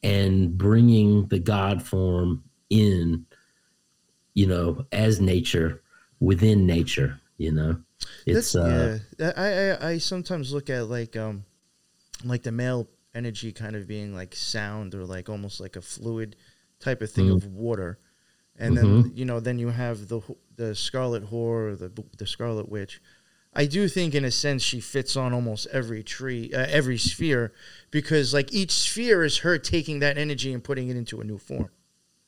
and bringing the God form in, you know, as nature within nature, you know. It's I sometimes look at like the male energy kind of being like sound or like almost like a fluid type of thing of water. And then, you know, then you have the scarlet whore, or the scarlet witch. I do think, in a sense, she fits on almost every tree, every sphere, because like each sphere is her taking that energy and putting it into a new form.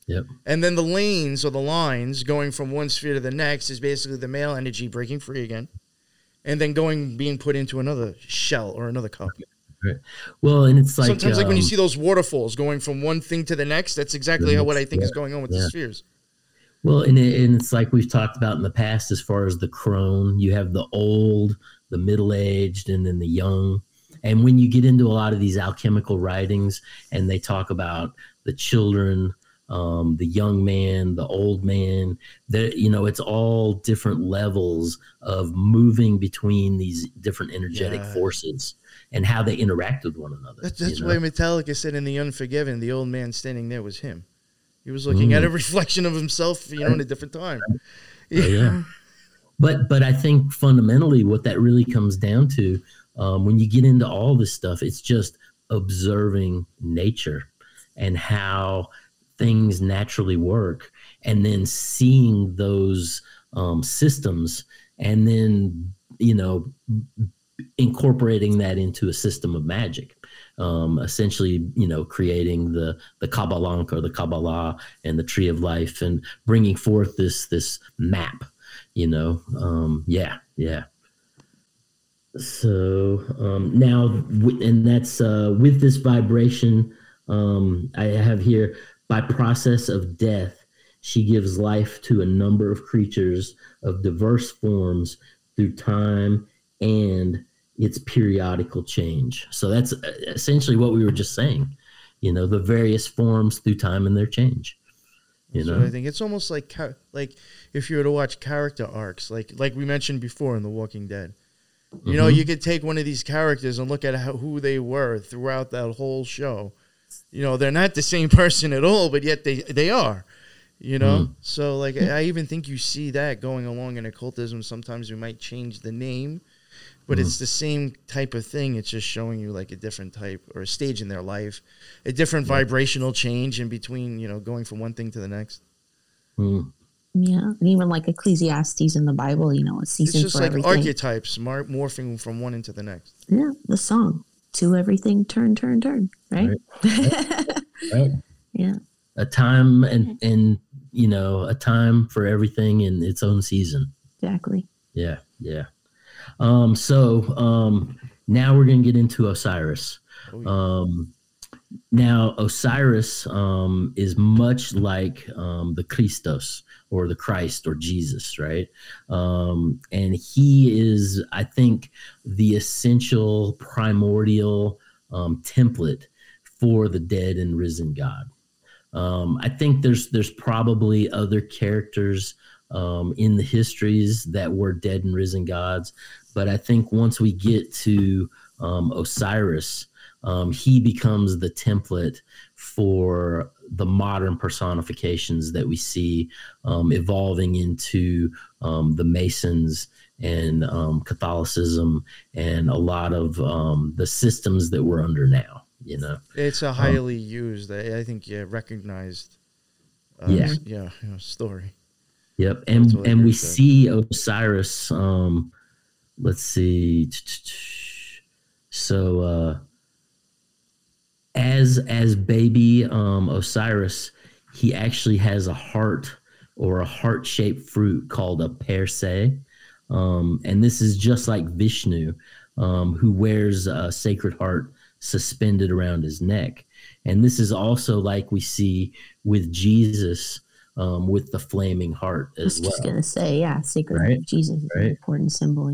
Yep. And then the lanes or the lines going from one sphere to the next is basically the male energy breaking free again, and then being put into another shell or another cup. Right. Well, and it's like sometimes, like when you see those waterfalls going from one thing to the next, that's exactly how what I think is going on with the spheres. Well, and it's like we've talked about in the past, as far as the crone, you have the old, the middle-aged, and then the young. And when you get into a lot of these alchemical writings and they talk about the children, the young man, the old man, it's all different levels of moving between these different energetic forces and how they interact with one another. That's why Metallica said in The Unforgiven, the old man standing there was him. He was looking at a reflection of himself, in a different time. Yeah. Yeah. But I think fundamentally what that really comes down to, when you get into all this stuff, it's just observing nature and how things naturally work, and then seeing those systems, and then, incorporating that into a system of magic. Essentially, creating the Kabbalah or the Kabbalah and the Tree of Life, and bringing forth this map, So now, and that's with this vibration I have here, by process of death, she gives life to a number of creatures of diverse forms through time and its periodical change. So that's essentially what we were just saying, the various forms through time and their change. I think it's almost like if you were to watch character arcs, like we mentioned before in The Walking Dead, you could take one of these characters and look at who they were throughout that whole show. They're not the same person at all, but yet they are. So like I even think you see that going along in occultism. Sometimes we might change the name, but it's the same type of thing. It's just showing you like a different type or a stage in their life, a different vibrational change in between, going from one thing to the next. Mm. Yeah. And even like Ecclesiastes in the Bible, it's season for everything. It's just like archetypes morphing from one into the next. Yeah. The song, to everything, turn, turn, turn. Right. Right. Yeah. A time a time for everything in its own season. Exactly. Yeah. Yeah. So now we're going to get into Osiris. Now Osiris is much like the Christos or the Christ or Jesus, right? And he is, I think, the essential primordial template for the dead and risen God. I think there's probably other characters in the histories that were dead and risen gods. But I think once we get to Osiris, he becomes the template for the modern personifications that we see evolving into the Masons and Catholicism and a lot of the systems that we're under now. It's a highly used, I think, recognized story. Yep, and we see Osiris. Let's see. So as baby Osiris, he actually has a heart or a heart-shaped fruit called a persei, and this is just like Vishnu, who wears a sacred heart suspended around his neck, and this is also like we see with Jesus. With the flaming heart as well. I was just going to say, sacred heart of Jesus is an important symbol,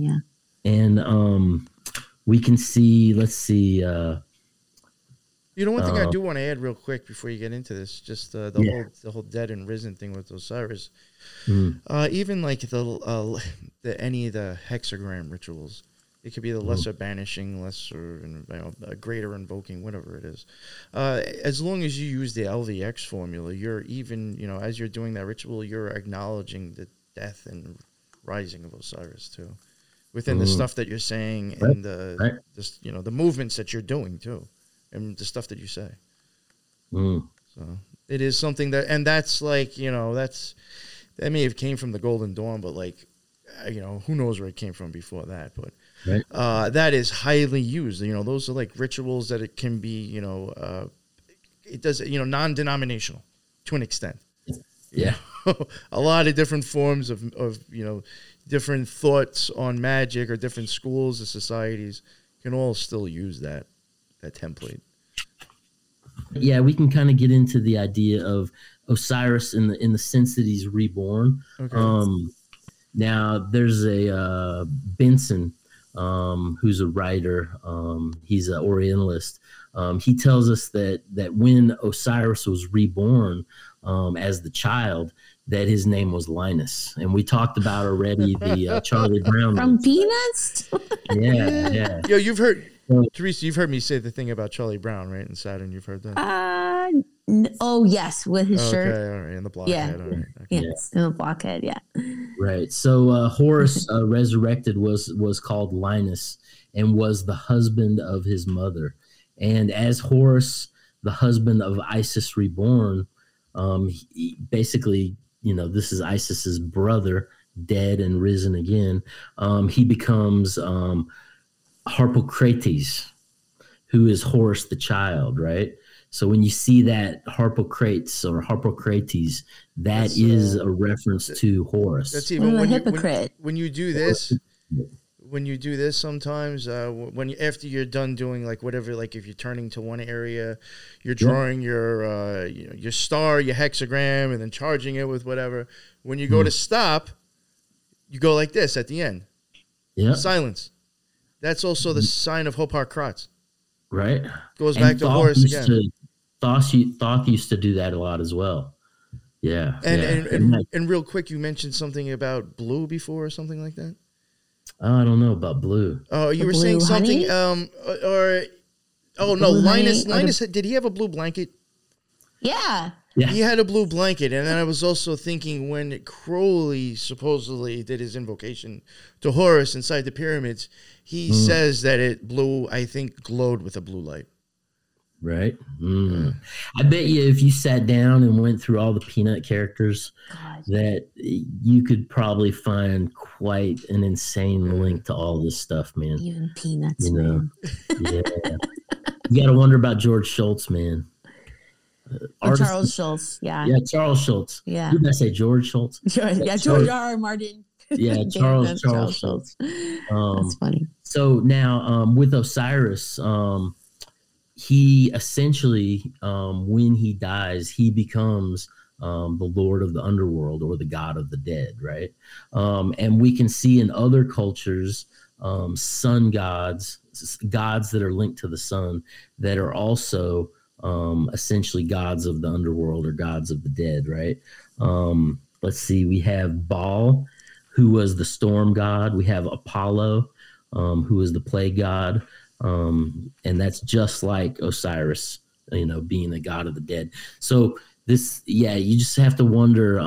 And we can see, let's see. One thing I do want to add real quick before you get into this, just the whole dead and risen thing with Osiris. Mm. Even like any of the hexagram rituals, it could be the lesser banishing, lesser, greater invoking, whatever it is. As long as you use the LVX formula, you're even, as you're doing that ritual, you're acknowledging the death and rising of Osiris too, within the stuff that you're saying and the movements that you're doing too, and the stuff that you say. Mm. So it is something that, and that's like, that may have came from the Golden Dawn, but like you know, who knows where it came from before that, but right. That is highly used. You know, those are like rituals that it can be, you know, it does, you know, non-denominational to an extent. Yeah. You know? A lot of different forms of, you know, different thoughts on magic or different schools or societies can all still use that template. Yeah, we can kind of get into the idea of Osiris in the sense that he's reborn. Okay. Now there's a Benson who's a writer. He's an Orientalist. He tells us that when Osiris was reborn as the child, that his name was Linus, and we talked about already the Charlie Brown from Peanuts. Yeah. Yo, you've heard. Teresa, you've heard me say the thing about Charlie Brown, right? And Saturn, you've heard that? Oh, yes, with his shirt. Okay, all right, and the blockhead. Yeah, all right. Okay. Yes, and the blockhead, yeah. Right, so Horus resurrected was called Linus and was the husband of his mother. And as Horus, the husband of Isis reborn, he basically, you know, this is Isis's brother, dead and risen again. He becomes... Harpocrates, who is Horus the child, right? So when you see that Harpocrates, that's is a reference to Horus. That's even when a hypocrite. When you do this, sometimes after you're done doing like whatever, like if you're turning to one area, you're drawing your star, your hexagram, and then charging it with whatever. When you go to stop, you go like this at the end. Yeah, silence. That's also the sign of Harpocrates. Right. Goes back to Horus again. Thoth used to do that a lot as well. Yeah. And real quick, you mentioned something about blue before or something like that? I don't know about blue. Oh, you were saying something. Linus. Linus, did he have a blue blanket? Yeah. He had a blue blanket. And then I was also thinking when Crowley supposedly did his invocation to Horus inside the pyramids, he says that it blew, I think, glowed with a blue light. Right. Mm. I bet you if you sat down and went through all the Peanut characters, that you could probably find quite an insane link to all this stuff, man. Even Peanuts, you know? Man. Yeah. You got to wonder about George Schultz, man. Charles Schultz, yeah. Yeah, Charles Schultz. Yeah. You gotta say George Schultz. George R.R. Martin. Yeah, Charles Schultz. That's funny. So now with Osiris, he essentially, when he dies, he becomes the Lord of the Underworld or the God of the Dead, right? And we can see in other cultures sun gods that are linked to the sun that are also essentially gods of the underworld or gods of the dead, right? Let's see, we have Baal, who was the storm god. We have Apollo, who is the plague god. And that's just like Osiris, you know, being the god of the dead. So this, you just have to wonder,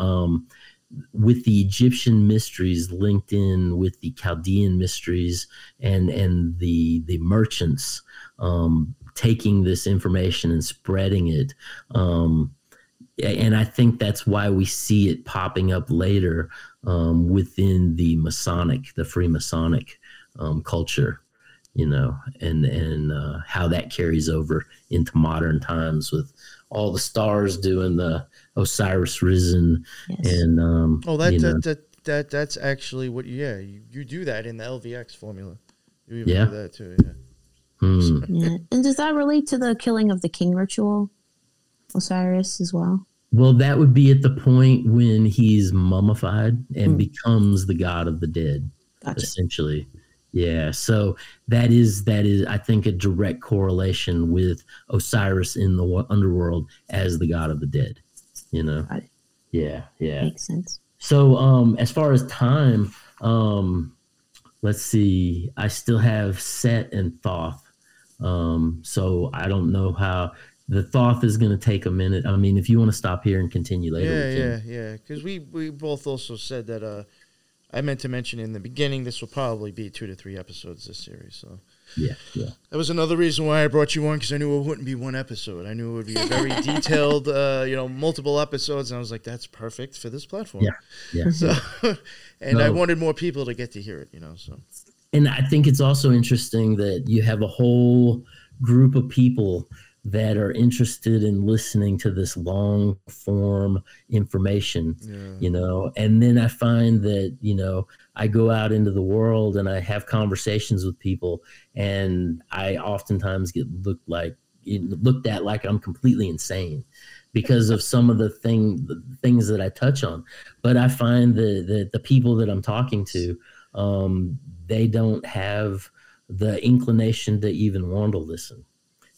with the Egyptian mysteries linked in with the Chaldean mysteries and the merchants, taking this information and spreading it. And I think that's why we see it popping up later within the Freemasonic culture, you know, and how that carries over into modern times with all the stars doing the Osiris risen. Yes. And that's actually what you do that in the LVX formula. You even do that too, yeah. Hmm. Yeah. And does that relate to the killing of the king ritual, Osiris, as well? Well, that would be at the point when he's mummified and becomes the god of the dead, essentially. Yeah, so that is, I think, a direct correlation with Osiris in the underworld as the god of the dead, you know? Got it. Yeah. Makes sense. So as far as time, let's see, I still have Set and Thoth. So I don't know how the Thoth is going to take a minute. I mean, if you want to stop here and continue later. Yeah. Because we both also said that I meant to mention in the beginning, this will probably be 2 to 3 episodes this series. So Yeah, yeah. That was another reason why I brought you on, because I knew it wouldn't be one episode. I knew it would be a very detailed, you know, multiple episodes. And I was like, that's perfect for this platform. Yeah, yeah. So, and I wanted more people to get to hear it, you know, so. And I think it's also interesting that you have a whole group of people that are interested in listening to this long form information, you know, and then I find that, you know, I go out into the world and I have conversations with people, and I oftentimes get looked at like I'm completely insane because of some of the things that I touch on. But I find that the people that I'm talking to, they don't have the inclination to even want to listen,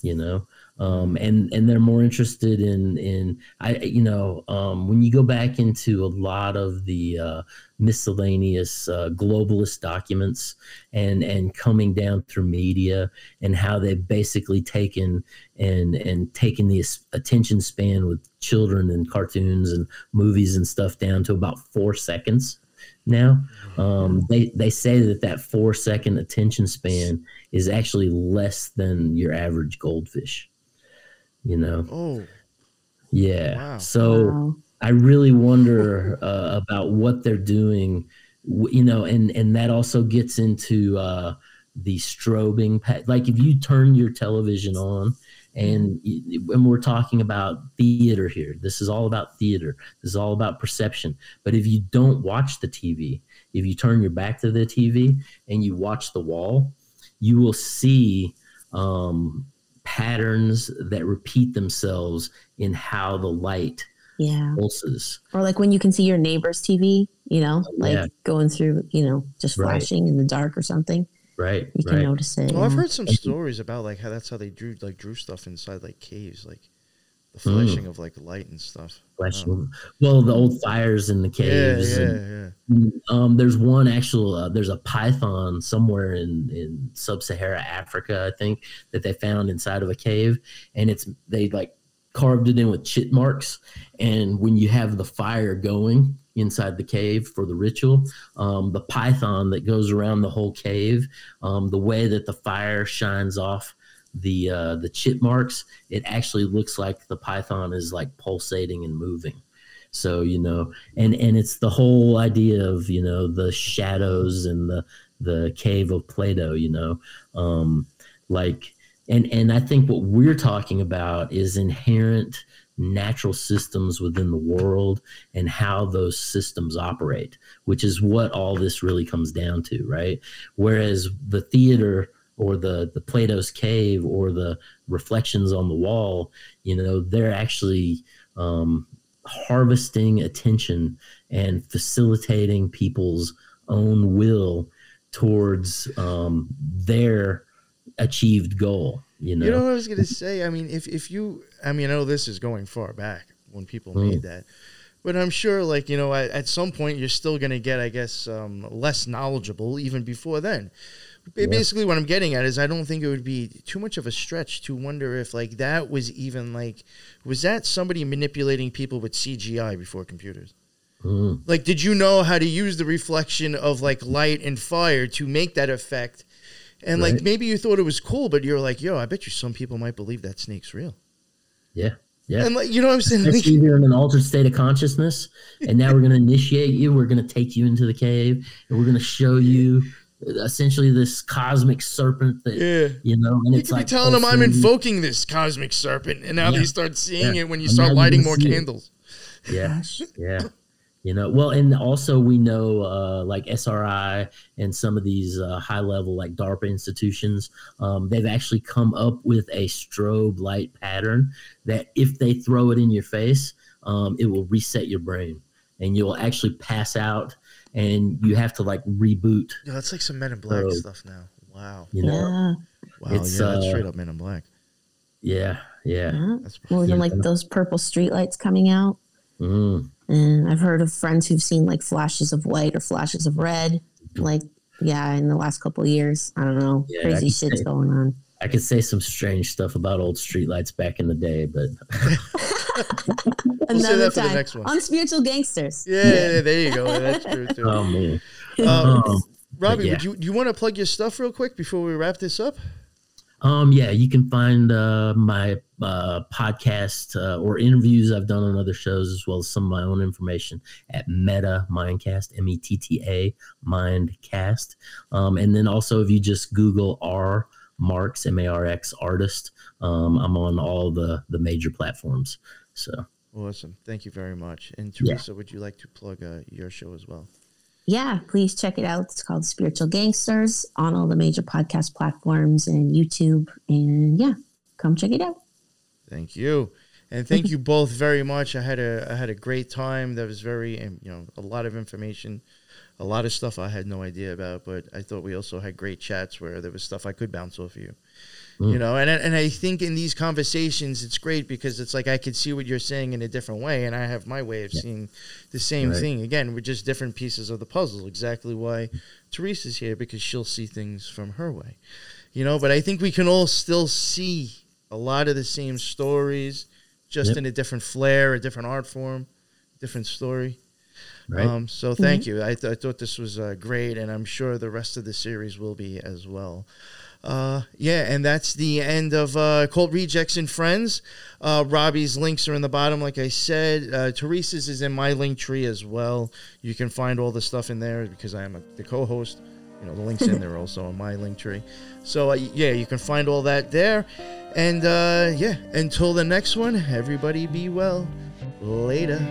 you know. And they're more interested in when you go back into a lot of the miscellaneous globalist documents and coming down through media and how they've basically taken and taken the attention span with children and cartoons and movies and stuff down to about 4 seconds now. They say that 4-second attention span is actually less than your average goldfish. You know, Wow. So I really wonder about what they're doing, you know, and that also gets into the strobing. Like if you turn your television on, and we're talking about theater here, this is all about theater. This is all about perception. But if you don't watch the TV, if you turn your back to the TV and you watch the wall, you will see patterns that repeat themselves in how the light pulses. Or like when you can see your neighbor's TV, you know, like going through, you know, just flashing in the dark or something. Right. You can notice it. Well, I've heard some stories about like how that's how they drew stuff inside like caves, like the flashing of like light and stuff. Well, the old fires in the caves. There's one actual, there's a python somewhere in sub-Sahara Africa, I think, that they found inside of a cave. And they like carved it in with chit marks. And when you have the fire going inside the cave for the ritual, the python that goes around the whole cave, the way that the fire shines off the chit marks, it actually looks like the python is like pulsating and moving. So, you know, and it's the whole idea of, you know, the shadows and the cave of Plato, you know, and I think what we're talking about is inherent natural systems within the world and how those systems operate, which is what all this really comes down to, right? Whereas the theater or the Plato's cave or the reflections on the wall, you know, they're actually harvesting attention and facilitating people's own will towards their achieved goal. You know what I was going to say? I mean, I know this is going far back when people made that. But I'm sure, like, you know, at some point you're still going to get, I guess, less knowledgeable even before then. Basically, what I'm getting at is I don't think it would be too much of a stretch to wonder if, like, that was even, like, was that somebody manipulating people with CGI before computers? Like, did you know how to use the reflection of, like, light and fire to make that effect? And, like, maybe you thought it was cool, but you're like, yo, I bet you some people might believe that snake's real. Yeah. Yeah. And like, you know what I'm saying? Like, you're in an altered state of consciousness, and now we're going to initiate you. We're going to take you into the cave, and we're going to show you essentially this cosmic serpent that, you know. And you it's could like be telling them I'm invoking this cosmic serpent, and now they start seeing it when you start lighting more candles. You know, well, and also we know like SRI and some of these high level like DARPA institutions, they've actually come up with a strobe light pattern that if they throw it in your face, it will reset your brain and you'll actually pass out and you have to like reboot. Yeah, that's like some Men in Black stuff now. Wow. You know? Wow. It's, that's straight up Men in Black. Yeah. That's more than like those purple streetlights coming out. And I've heard of friends who've seen like flashes of white or flashes of red, like, in the last couple of years. I don't know. Crazy shit's going on. I could say some strange stuff about old streetlights back in the day, but another time next one. On Spiritual Gangsters. Yeah, there you go. That's true too. Oh man. Robbie, yeah. do you want to plug your stuff real quick before we wrap this up? Yeah, you can find my podcast or interviews I've done on other shows, as well as some of my own information at Metta Mindcast, METTA Mindcast. And then also, if you just Google RMarx, MARX artist, I'm on all the major platforms. So awesome. Thank you very much. And Teresa, would you like to plug your show as well? Yeah, please check it out. It's called Spiritual Gangsters on all the major podcast platforms and YouTube. And yeah, come check it out. Thank you. And thank you both very much. I had a great time. That was a lot of information, a lot of stuff I had no idea about, but I thought we also had great chats where there was stuff I could bounce off you. Mm. And I think in these conversations, it's great because it's like I could see what you're saying in a different way, and I have my way of seeing the same thing. Again, we're just different pieces of the puzzle, exactly why Teresa's here, because she'll see things from her way. But I think we can all still see a lot of the same stories, just in a different flair, a different art form, different story. Right. So thank you. I thought this was great, and I'm sure the rest of the series will be as well. And that's the end of Occult Rejects and Friends. Robbie's links are in the bottom, like I said. Teresa's is in my link tree as well. You can find all the stuff in there because I am the co-host. The link's in there also on my link tree. So, you can find all that there. And, until the next one, everybody be well. Later.